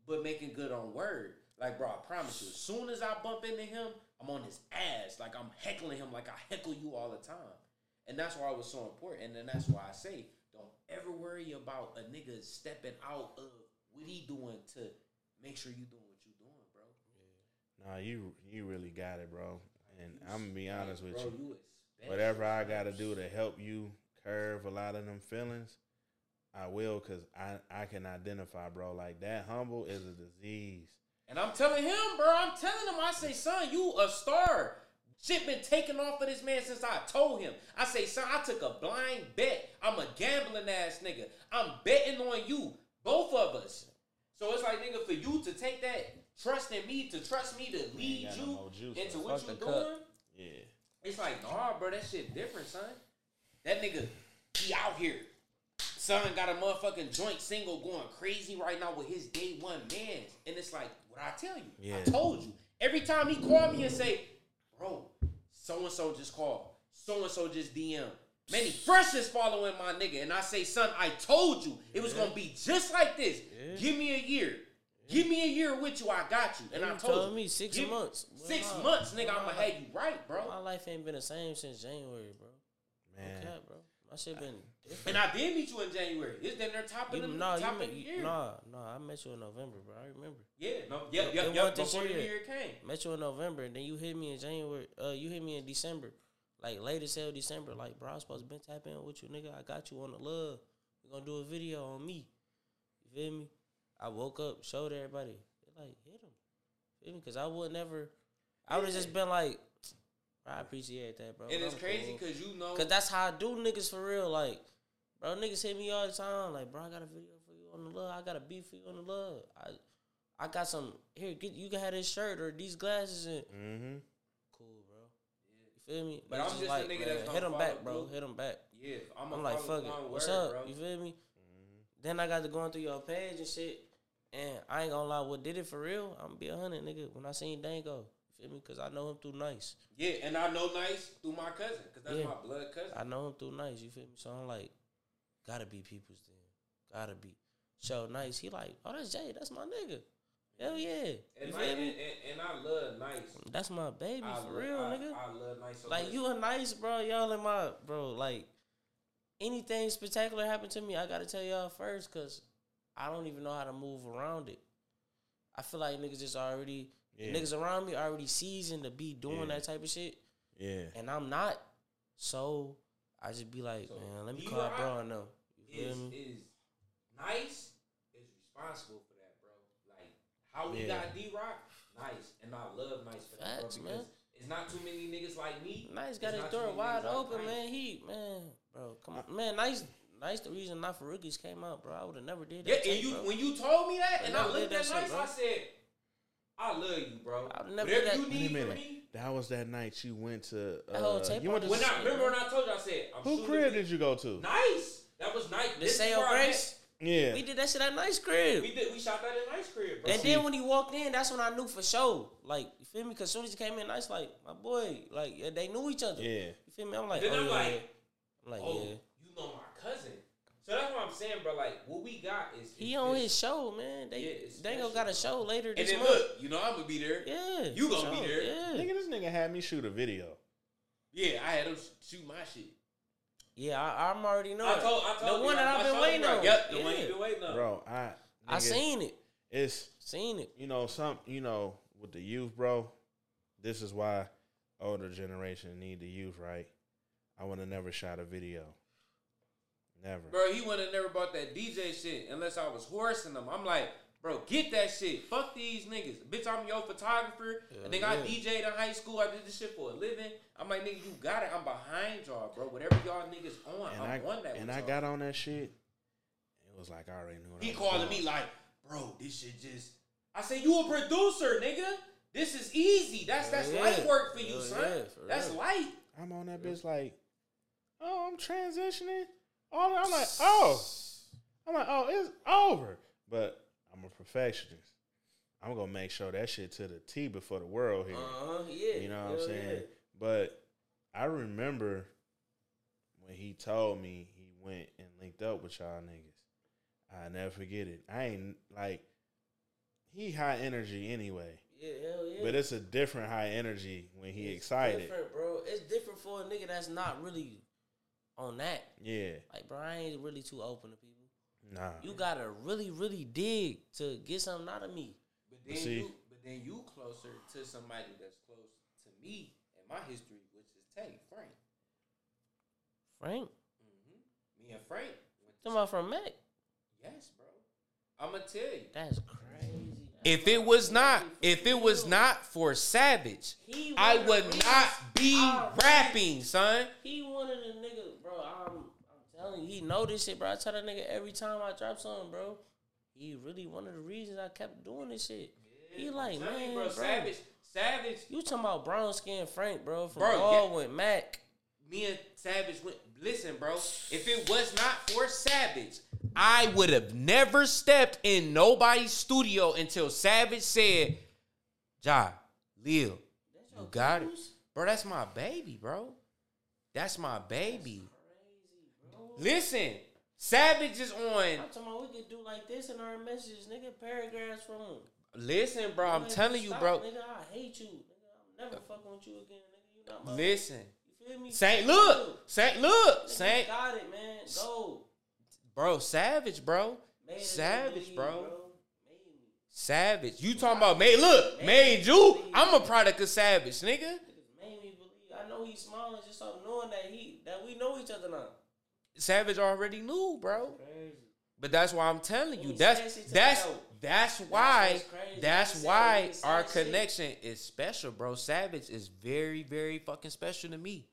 but making good on word. Like, bro, I promise you, as soon as I bump into him, I'm on his ass. Like, I'm heckling him like I heckle you all the time. And that's why it was so important. And that's why I say, don't ever worry about a nigga stepping out of what he doing to make sure you doing what you doing, bro. Yeah. Nah, you really got it, bro. And I'm going to be honest with you. Whatever I got to do to help you curve a lot of them feelings, I will, because I can identify, bro. Like, that humble is a disease. And I'm telling him, bro. I'm telling him. I say, son, you a star. Shit been taking off of this man since I told him. I say, son, I took a blind bet. I'm a gambling ass nigga. I'm betting on you, both of us. So it's like, nigga, for you to take that trust in me, to trust me to lead you into what you doing. Yeah. It's like, nah, bro, that shit different, son. That nigga, he out here. Son got a motherfucking joint single going crazy right now with his day one mans. And it's like, what I tell you? Yeah. I told you. Every time he called me and say, bro, so-and-so just called. So-and-so just DM. Manny Fresh is following my nigga. And I say, son, I told you it was going to be just like this. Yeah. Give me a year. Yeah. Give me a year with you. I got you. And I told you. Me six months. Six months, nigga, I'm going to have you right, bro. My life ain't been the same since January, bro. Man. Okay, bro. My shit been different. And I did meet you in January. It's been their top of the year. Nah, I met you in November, bro. I remember. Yeah, before the year came. Met you in November, and then you hit me in January. You hit me in December. Like, late as hell December. Like, bro, I was supposed to been tapping in with you, nigga. I got you on the love. We're going to do a video on me. You feel me? I woke up, showed everybody. They like, hit him. You feel me? Because I would never. I would have just been like, I appreciate that, bro. And it's crazy because you know. Because that's how I do niggas for real. Like, bro, niggas hit me all the time. Like, bro, I got a video for you on the love. I got a beat for you on the love. I got some. Here, you can have this shirt or these glasses. And cool, bro. Yeah. You feel me? But I'm just like, a nigga that's hit them back, bro. Hit them back. Yeah. I'm like, fuck it. What's up? Bro. You feel me? Mm-hmm. Then I got to going through your page and shit. And I ain't going to lie. What did it for real? I'm going to be 100, nigga. When I seen Dango. Feel me? Because I know him through Nice. Yeah, and I know Nice through my cousin, because that's my blood cousin. I know him through Nice, you feel me? So I'm like, gotta be people's then. Gotta be. So Nice, he like, oh, that's Jay, that's my nigga. Hell yeah. And I love Nice. That's my baby, for real, nigga. I love Nice. So like, you a Nice, bro, y'all in my, bro, like, anything spectacular happened to me, I gotta tell y'all first, because I don't even know how to move around it. I feel like niggas just already... Yeah. Niggas around me already seasoned to be doing that type of shit. Yeah. And I'm not. So I just be like, man, let me call bro and them. You feel me? Nice is responsible for that, bro. Like, how we got D-Rock, Nice, and I love Nice for that. Facts, bro, man. It's not too many niggas like me. Nice got his door wide open, like man. Come on, man. Nice. The reason Not For Rookies came out, bro. I would have never did that. Yeah, tape, and you bro. When you told me that, and I looked at Nice, bro. I said, I love you, bro. I would never did that. You need from me. That was that night you went to. That whole tape. You went to. Remember when I told you? I said, I'm who crib did you go to? Nice. That was Nice. The sale grace. Yeah, we did that shit at Nice crib. We shot that at Nice crib, bro. And then when he walked in, that's when I knew for sure. Like, you feel me? Because as soon as he came in, Nice, like, my boy, like, yeah, they knew each other. Yeah, you feel me? I'm like, yeah, you know my cousin. So that's what I'm saying, bro. Like, what we got is he on his show, man. Dango got a show later this month. And then look, you know I'm gonna be there. Yeah, you gonna be there. Yeah, nigga, this nigga had me shoot a video. Yeah, I had him shoot my shit. Yeah, I'm already know. I told the one that I've been waiting on. Yep, the one you've been waiting on. Bro, I seen it. You know, with the youth, bro, this is why older generation need the youth, right? I would have never shot a video. Never. Bro, he would have never bought that DJ shit unless I was horsing them. I'm like, bro, get that shit. Fuck these niggas. Bitch, I'm your photographer. And then I DJ'd in high school. I did this shit for a living. I'm like, nigga, you got it. I'm behind y'all, bro. Whatever y'all niggas on, I'm on that. And I got on that shit. It was like, I already knew what I was doing. He calling me like, bro, this shit just. I said, you a producer, nigga. This is easy. That's light work for you, son. Yeah, for that's real. Light. I'm on that bitch like, oh, I'm transitioning. I'm like, oh, it's over. But I'm a perfectionist. I'm going to make sure that shit to the T before the world here. You know what I'm saying? Yeah. But I remember when he told me he went and linked up with y'all niggas. I never forget it. I ain't, like, he high energy anyway. Yeah, hell yeah. But it's a different high energy when he excited. It's different, bro. It's different for a nigga that's not really on that. Yeah. Like, bro, I ain't really too open to people. Nah, you gotta really, really dig to get something out of me. But then you closer to somebody that's close to me and my history, which is Frank. Frank? Mm-hmm. Me and Frank. Somebody from Mac? Yes, bro. I'm gonna tell you. That's crazy. If it was not for Savage, I would not be rapping, son. He wanted a nigga, bro. He know this shit, bro. I tell that nigga every time I drop something, bro. He really one of the reasons I kept doing this shit. Yeah, he like, man, bro, Savage. You talking about brown skin Frank, bro? From Baldwin, Mac. Me and Savage went. Listen, bro. If it was not for Savage, I would have never stepped in nobody's studio until Savage said, "Jai, Lil, you got it, bro. That's my baby, bro. That's my baby." Listen, Savage is on. I'm talking about we could do like this in our messages, nigga. Paragraphs from him. Listen, bro, I'm telling you, bro. Nigga, I hate you. Nigga, I'm never fucking with you again, nigga. You not my listen. You feel me? Saint, look. Got it, man. Go. Bro, Savage, bro. Savage. You talking about made? Look, made you. I'm a product of Savage, nigga. Made me believe. I know he's smiling just off knowing that we know each other now. Savage already knew, bro. But that's why I'm telling you. That's why our connection is special, bro. Savage is very, very fucking special to me.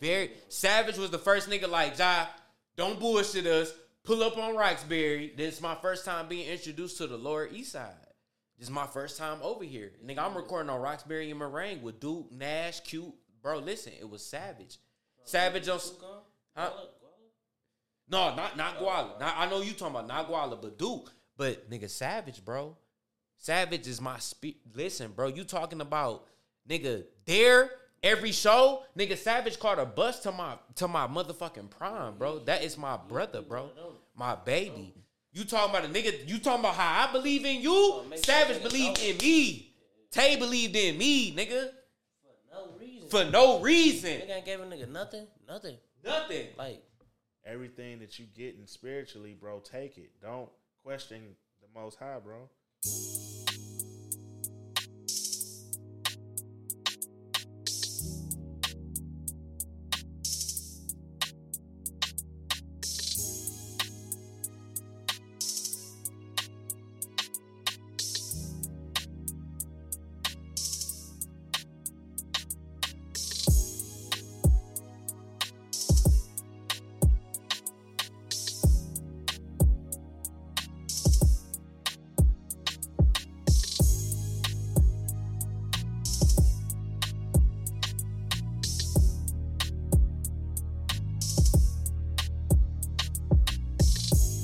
Very. Savage was the first nigga like, Jai, don't bullshit us. Pull up on Roxbury. This is my first time being introduced to the Lower East Side. This is my first time over here. Nigga, I'm recording on Roxbury and Meringue with Duke, Nash, Q. Bro, listen, it was Savage. Savage on... Huh? No, not Guala. I know you talking about not Guala, but Duke. But nigga, Savage, bro. Savage is my speed. Listen, bro, you talking about nigga there every show? Nigga, Savage caught a bus to my motherfucking prime, bro. That is my brother, bro. My baby. You talking about a nigga? You talking about how I believe in you? Savage believed in me. Tay believed in me, nigga. For no reason. Nigga ain't gave a nigga nothing. Like. Everything that you getting spiritually, bro, take it. Don't question the Most High, bro.